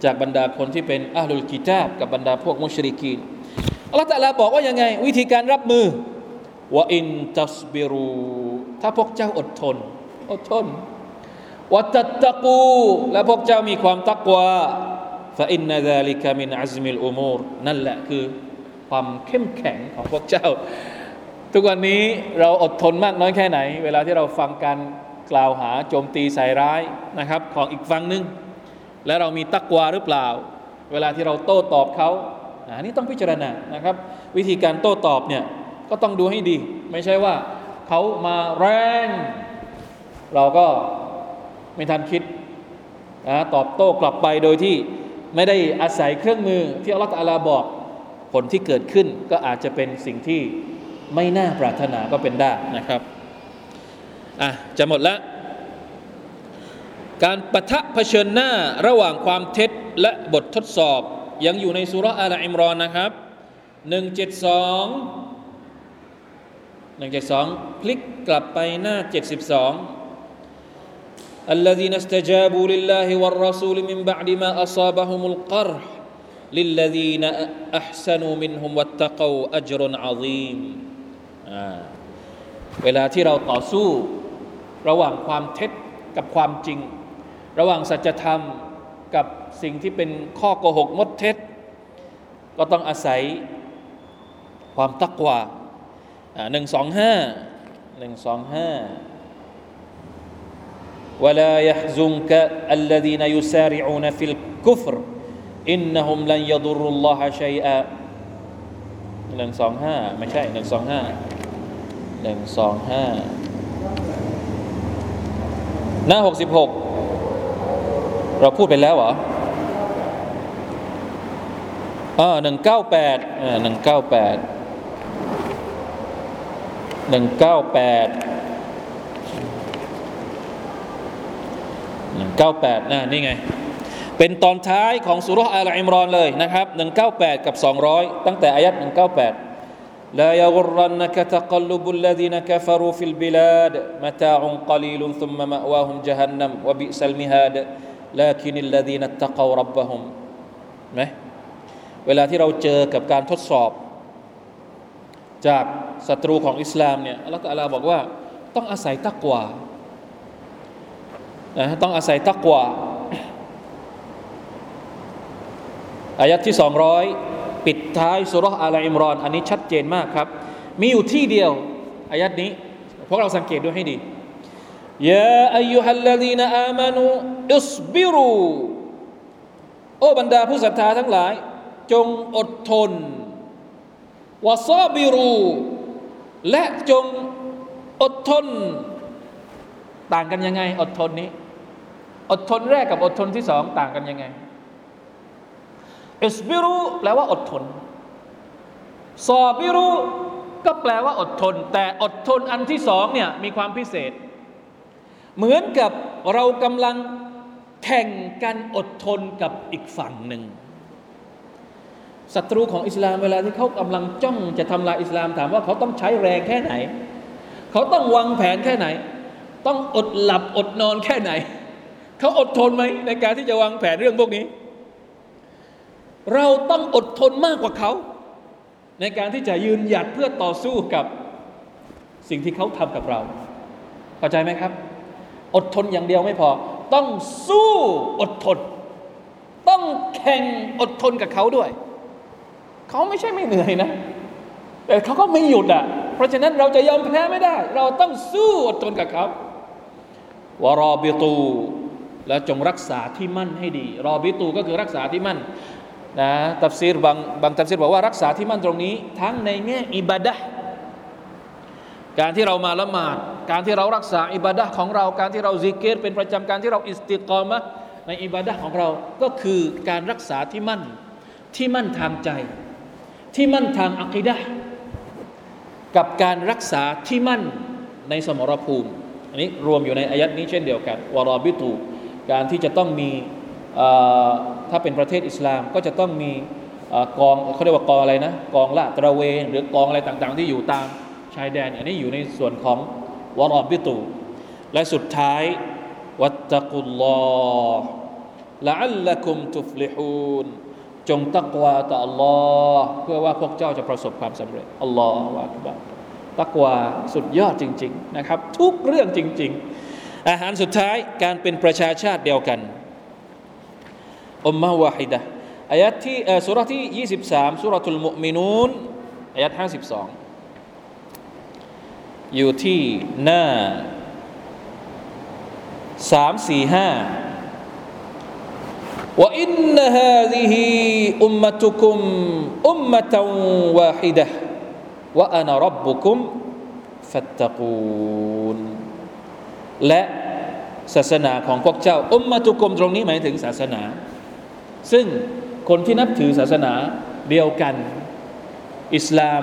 จากบรรดาคนที่เป็นอะห์ลุลกิตาบกับบรรดาพวกมุชริกีนอัลเลาะห์ตะอาลาบอกว่ายังไงวิธีการรับมือวะอินตัศบิรูถ้าพวกเจ้าอดทนอดทนวะตัตตะกูและพวกเจ้ามีความตักวาฟะอินนะซาลิกะมินอัซมิลอุมูรนั่นแหละคือความเข้มแข็งของพวกเจ้าทุกวันนี้เราอดทนมากน้อยแค่ไหนเวลาที่เราฟังการกล่าวหาโจมตีใส่ร้ายนะครับของอีกฝั่งนึงและเรามีตักวาหรือเปล่าเวลาที่เราโต้ตอบเขาอันนี้ต้องพิจารณานะครับวิธีการโต้ตอบเนี่ยก็ต้องดูให้ดีไม่ใช่ว่าเขามาแรงเราก็ไม่ทันคิดนะตอบโต้กลับไปโดยที่ไม่ได้อาศัยเครื่องมือที่อัลเลาะห์ตะอาลาบอกผลที่เกิดขึ้นก็อาจจะเป็นสิ่งที่ไม่น่าปรารถนาก็เป็นได้นะครับอ่ะจะหมดละการปะทะเผชิญหน้าระหว่างความเท็จและบททดสอบยังอยู่ในซูเราะห์อาลอิมรอนนะครับหนึ่งร้อยเจ็ดสิบสองหนึ่งร้อยเจ็ดสิบสองพลิกกลับไปหน้าเจ็ดสิบสองอัลลซีนัสตะจาบูลิลลาฮิวัรรอซูลมินบะอ์ดิมาอัศอบะฮุมุลกอรฮ์ลิลลซีนอัฮซะนูมินฮุมวัตตะกออัจรุนอะซีมอ่าเวลาที่เราต่อสู้ระหว่างความเท็จกับความจริงระหว่างสัจธรรมกับสิ่งที่เป็นข้อโกหกมดเท็จก็ต้องอาศัยความตักวาหนึ่งสองห้าหนึ่งสองห้า ولا يحزنك الذين يسارعون في الكفر إنهم لن يضروا الله شيئا หนึ่งสองห้าไม่ใช่หนึ่งสองห้าหนึ่งสองห้าหน้าหกสิบหกเราพูดไปแล้วเหรออ่าหนึ่งเก้าแปดอ่าหนึ่งเก้าแปดหนึ่งร้อยเก้าสิบแปด หนึ่งร้อยเก้าสิบแปดนะนี่ไงเป็นตอนท้ายของซูเราะห์อาลอิมรอนเลยนะครับหนึ่งร้อยเก้าสิบแปดกับสองร้อยตั้งแต่อายัตหนึ่งร้อยเก้าสิบแปดลายัฆรันนะกะตะกัลลุบุลลซีนะกัฟรูฟิลบิลาดมะตาอุนกะลีลุนซุมมะมะวาฮุมญะฮันนัมวะบิอัลมิฮาดลากินัลลซีนะตะกอร็อบบะฮุมนะเวลาที่เราเจอกับการทดสอบจากศัตรูของอิสลามเนี่ยอัลเลาะห์ตะอาลาบอกว่าต้องอาศัยตักวานะต้องอาศัยตักวาอายะห์ที่สองร้อยปิดท้ายซูเราะห์อาลอิมรอนอันนี้ชัดเจนมากครับมีอยู่ที่เดียวอายะห์นี้พวกเราสังเกตดูให้ดียาอัยยูฮัลลซีนะอามานูอิศบิรูโอ้บรรดาผู้ศรัทธาทั้งหลายจงอดทนวะซอบิรูและจงอดทนต่างกันยังไงอดทนนี้อดทนแรกกับอดทนที่สองต่างกันยังไงอิสบิรูแปลว่าอดทนซอบิรูก็แปลว่าอดทนแต่อดทนอันที่สองเนี่ยมีความพิเศษเหมือนกับเรากำลังแข่งกันอดทนกับอีกฝั่งหนึ่งศัตรูของอิสลามเวลาที่เขากำลังจ้องจะทำลายอิสลามถามว่าเขาต้องใช้แรงแค่ไหนเขาต้องวางแผนแค่ไหนต้องอดหลับอดนอนแค่ไหนเขาอดทนไหมในการที่จะวางแผนเรื่องพวกนี้เราต้องอดทนมากกว่าเขา ในการที่จะยืนหยัดเพื่อต่อสู้กับสิ่งที่เขาทำกับเราเข้าใจไหมครับอดทนอย่างเดียวไม่พอต้องสู้อดทนต้องแข่งอดทนกับเขาด้วยเขาไม่ใช่ไม่เหนื่อยนะแต่เขาก็ไม่หยุดอ่ะเพราะฉะนั้นเราจะยอมแพ้ไม่ได้เราต้องสู้อดทนกับเขาวะรอบิตูและจงรักษาที่มั่นให้ดีรอบิตูก็คือรักษาที่มั่นนะตัฟซีรบางบางตัฟซีรบอกว่ารักษาที่มั่นตรงนี้ทั้งในแง่อิบาดะห์การที่เรามาละหมาดการที่เรารักษาอิบาดะห์ของเราการที่เราซิกเกตเป็นประจำการที่เราอิสติกามะห์ในอิบาดะห์ของเราก็คือการรักษาที่มั่นที่มั่นทางใจที่มั่นทางอะกีดะห์กับการรักษาที่มั่นในสมรภูมิอันนี้รวมอยู่ในอายัดนี้เช่นเดียวกันวะรอบิตูการที่จะต้องมีถ้าเป็นประเทศอิสลามก็จะต้องมีกองเขาเรียกว่ากองอะไรนะกองลาดตระเวนหรือกองอะไรต่างๆที่อยู่ตามชายแดนอันนี้อยู่ในส่วนของวะรอบิตูและสุดท้ายวัตตะกุลลอฮ์ละอัลละกุมตุฟลิฮูนจงตักวาต่ออัลลอฮ์เพื่อว่าพวกเจ้าจะประสบความสำเร็จอัลลอฮฺอักบัรตักวาสุดยอดจริงๆนะครับทุกเรื่องจริงๆอาหารสุดท้ายการเป็นประชาชาติเดียวกันอุมมะฮ์วาฮิดะฮ์อายะที่เอ่อซูเราะห์ที่ยี่สิบสามซูเราะตุลมุอ์มินูนอายะห้าสิบสองอยู่ที่หน้าสาม สี่ ห้าوَإِنَّ هَذِهِ أُمَّتُكُمْ أُمَّةً وَاحِدَةً وَأَنَا رَبُّكُمْ فَاتَّقُونَ และศาสนาของพวกเจ้าอุมมะตุกุมตรงนี้หมายถึงศาสนาซึ่งคนที่นับถือศาสนาเดียวกันอิสลาม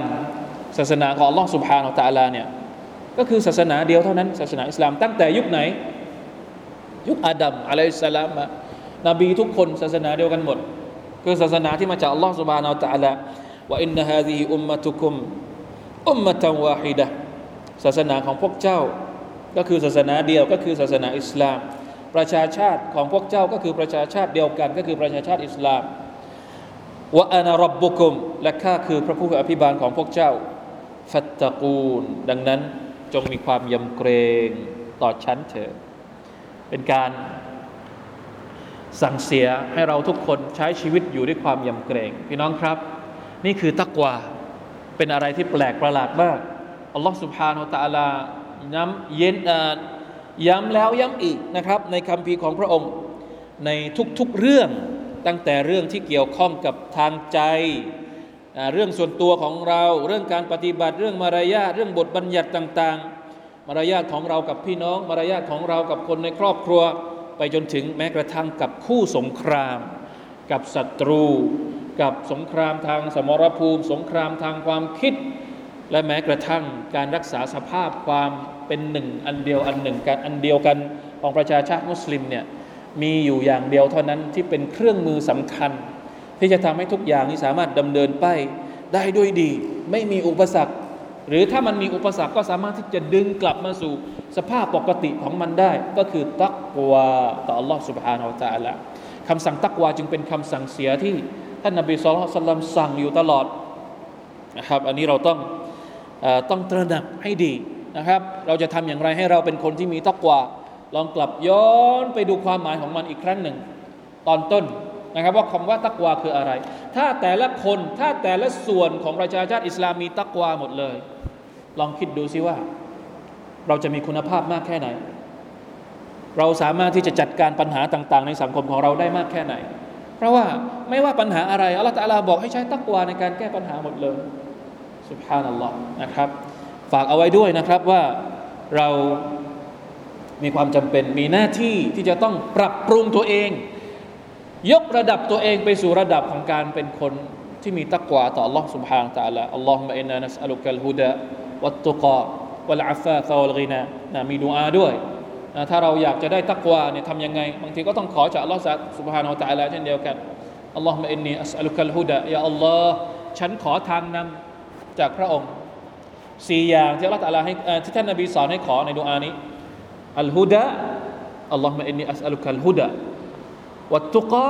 ศาสนาของอัลเลาะห์ซุบฮานะฮูวะตะอาลาเนี่ยก็คือศาสนาเดียวเท่านั้นศาสนาอิสลามตั้งแต่ยุคไหนยุคอาดัมอะลัยฮิสสลามนบีทุกคนศาสนาเดียวกันหมดคือศาสนาที่มาจากอัลลอฮฺซุบฮานะฮูวะตะอาลาว่าอินนะฮาซิฮิอุมมะตุกุมอุมมะตันวาฮิดะฮ์ศาสนาของพวกเจ้าก็คือศาสนาเดียวก็คือศาสนาอิสลามประชาชาติของพวกเจ้าก็คือประชาชาติเดียวกันก็คือประชาชาติอิสลามวะอะนาร็อบบุกุมและข้าคือพระผู้อภิบาลของพวกเจ้าฟัตตะกูนดังนั้นจงมีความยำเกรงต่อฉันเถิดเป็นการสั่งเสียให้เราทุกคนใช้ชีวิตอยู่ด้วยความยำเกรงพี่น้องครับนี่คือตักวาเป็นอะไรที่แปลกประหลาดมากอัลลอฮฺซุบฮานะฮูวะตะอาลาย้ำเย็นย้ำแล้วย้ำอีกนะครับในคัมภีร์ของพระองค์ในทุกๆเรื่องตั้งแต่เรื่องที่เกี่ยวข้องกับทางใจเรื่องส่วนตัวของเราเรื่องการปฏิบัติเรื่องมารยาทเรื่องบทบัญญัติต่างๆมารยาทของเรากับพี่น้องมารยาทของเรากับคนในครอบครัวไปจนถึงแม้กระทั่งกับคู่สงครามกับศัตรูกับสงครามทางสมรภูมิสงครามทางความคิดและแม้กระทั่งการรักษาสภาพความเป็นหนึ่งอันเดียวอันหนึ่งกันอันเดียวกันของประชาชาติมุสลิมเนี่ยมีอยู่อย่างเดียวเท่านั้นที่เป็นเครื่องมือสำคัญที่จะทำให้ทุกอย่างนี้สามารถดำเนินไปได้ด้วยดีไม่มีอุปสรรคหรือถ้ามันมีอุปสรรคก็สามารถที่จะดึงกลับมาสู่สภาพปกติของมันได้ก็คือตักวาต่อ Allah سبحانه และ تعالى คำสั่งตักวาจึงเป็นคำสั่งเสียที่ท่านนบีศ็อลลัลลอฮุอะลัยฮิวะซัลลัมสั่งอยู่ตลอดนะครับอันนี้เราต้องเอ่อต้องตระหนักให้ดีนะครับเราจะทำอย่างไรให้เราเป็นคนที่มีตักวาลองกลับย้อนไปดูความหมายของมันอีกครั้งหนึ่งตอนต้นนะครับว่าคำว่าตักวาคืออะไรถ้าแต่ละคนถ้าแต่ละส่วนของประชาชาติอิสลามมีตักวาหมดเลยลองคิดดูสิว่าเราจะมีคุณภาพมากแค่ไหนเราสามารถที่จะจัดการปัญหาต่างๆในสังคมของเราได้มากแค่ไหนเพราะว่าไม่ว่าปัญหาอะไรอัลเลาะห์ตะอาลาบอกให้ใช้ตักวาในการแก้ปัญหาหมดเลยซุบฮานัลลอฮ์นะครับฝากเอาไว้ด้วยนะครับว่าเรามีความจำเป็นมีหน้าที่ที่จะต้องปรับปรุงตัวเองยกระดับตัวเองไปสู่ระดับของการเป็นคนที่มีตักวาต่ออัลเลาะห์ซุบฮานะฮูวะตะอาลาอัลลอฮุมมะอินนานัสอะลุกัลฮุดาวัตตุกอวัลอาฟาฟะวัลกินานะมีดุอาด้วยนะถ้าเราอยากจะได้ตักวาเนี่ยทำยังไงบางทีก็ต้องขอจากอัลเลาะห์ซุบฮานะฮูวะตะอาลาเช่นเดียวกันอัลลอฮุมมะอินนีอัสอะลุกัลฮุดายาอัลลอฮ์ฉันขอทางนำจากพระองค์สี่อย่างที่อัลเลาะห์ตะอาลาให้ที่ท่านนบีสอนให้ขอในดุอานี้อัลฮุดาอัลลอฮุมมะอินนีอัสอะลุกัลฮุดาวัตตุกอ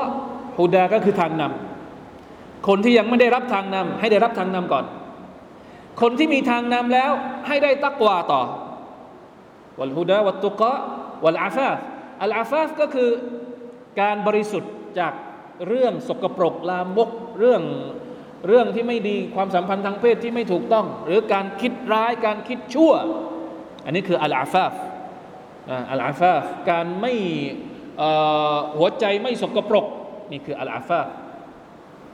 ฮุดาก็คือทางนำ คนที่ยังไม่ได้รับทางนำให้ได้รับทางนำก่อนคนที่มีทางนำแล้วให้ได้ตักวาต่อวัลฮุดาวัตตุกะวัลอาฟาฟอัลอาฟาฟก็คือการบริสุทธิ์จากเรื่องสกปรกลามกเรื่องเรื่องที่ไม่ดีความสัมพันธ์ทางเพศที่ไม่ถูกต้องหรือการคิดร้ายการคิดชั่วอันนี้คืออัลอาฟาฟอัลอาฟาฟการไม่หัวใจไม่สกปรกนี่คืออัลอาฟาฟ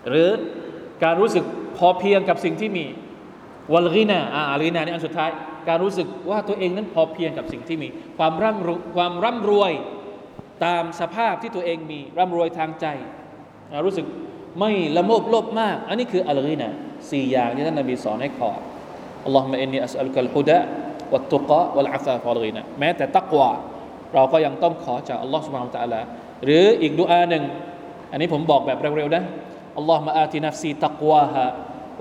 หรือการรู้สึกพอเพียงกับสิ่งที่มีวัลกินาอ่าอัลกินานี่อันสุดท้ายการรู้สึกว่าตัวเองนั้นพอเพียงกับสิ่งที่มีความร่ำรวยความร่ำรวยตามสภาพที่ตัวเองมีร่ำรวยทางใจรู้สึกไม่ละโมบโลภมากอันนี้คืออัลกินาสี่อย่างที่ท่านนบีสอนให้ขออัลลอฮุมะอินนีอัสอัลุกัลฮุดะวัตตุกะวัลอาฟาฟวัลกินาแม้แต่ตักวาเราก็ยังต้องขอจากอัลลอฮ์ซุบฮานะฮูวะตะอาลาหรืออีกดุอาหนึ่งอันนี้ผมบอกแบบเร็วๆนะอัลลอฮุมะอาตินัฟซีตักวาฮา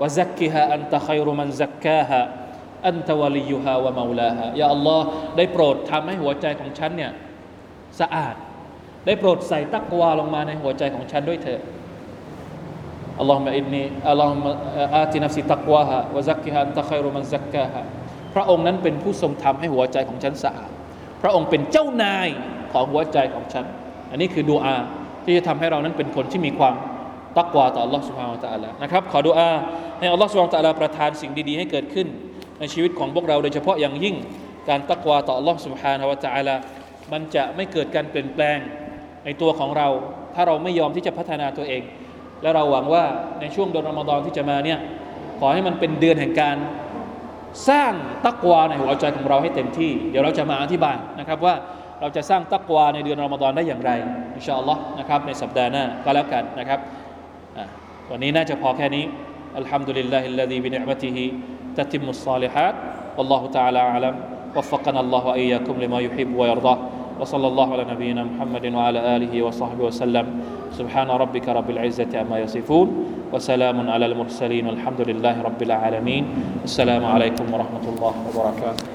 วะซักกิฮาอันตะค็อยรุมันซักกาฮาอันตะวะลิยูฮาวะเมาลาฮายาอัลลอฮ์ได้โปรดทำให้หัวใจของฉันเนี่ยสะอาดได้โปรดใส่ตักวาลงมาในหัวใจของฉันด้วยเถิดอัลลอฮุมะอินนีอัลลอฮุมะอาตินัฟซีตักวาฮาวะซักกิฮาอันตะค็อยรุมันซักกาฮาพระองค์นั้นเป็นผู้ทรงทำให้หัวใจของฉันสะอาดพระองค์เป็นเจ้านายของหัวใจของฉันอันนี้คือดุอาที่จะทำให้เรานั้นเป็นคนที่มีความตักวาต่อ Allah Subhanahu Wa Taala นะครับขอดุอาให้ Allah Subhanahu Wa Taala ประทานสิ่งดีๆให้เกิดขึ้นในชีวิตของพวกเราโดยเฉพาะอย่างยิ่งการตักวาต่อ Allah Subhanahu Wa Taala มันจะไม่เกิดการเปลี่ยนแปลงในตัวของเราถ้าเราไม่ยอมที่จะพัฒนาตัวเองและเราหวังว่าในช่วงเดือนรอมฎอนที่จะมาเนี่ยขอให้มันเป็นเดือนแห่งการสร้างตักวาในหัวใจของเราให้เต็มที่เดี๋ยวเราจะมาอธิบายนะครับว่าเราจะสร้างตักวาในเดือนรอมฎอนได้อย่างไรอินชาอัลลอฮ์นะครับในสัปดาห์หน้าก็แล้วกันนะครับวันนี้น่าจะพอแค่นี้อัลฮัมดุลิลลาฮิลลาซีบินิอ์มะติฮิตัติมุสซอลิฮัตวัลลอฮุตะอาลาอะลัมวัฟฟักนะอัลลอฮุวะอียากุมลิมายุฮิบบุวะยัรฎอวะศ็อลลัลลอฮุอะลานะบียะนามุฮัมมัดวะอะลาอาลิฮิวะศอฮบิวะซัลลัมซุบฮานะร็อบบิกะร็อบบิลอิซซะติอัมมายะศิฟูนวะสะลามุนอะลัลมุรซะลีนวัลฮัมดุลิลลาฮิร็อบบิลอาละมีนอัสสลามุอะลัยกุมวะเราะห์มะตุลลอฮิวะบะเราะกาตุฮ์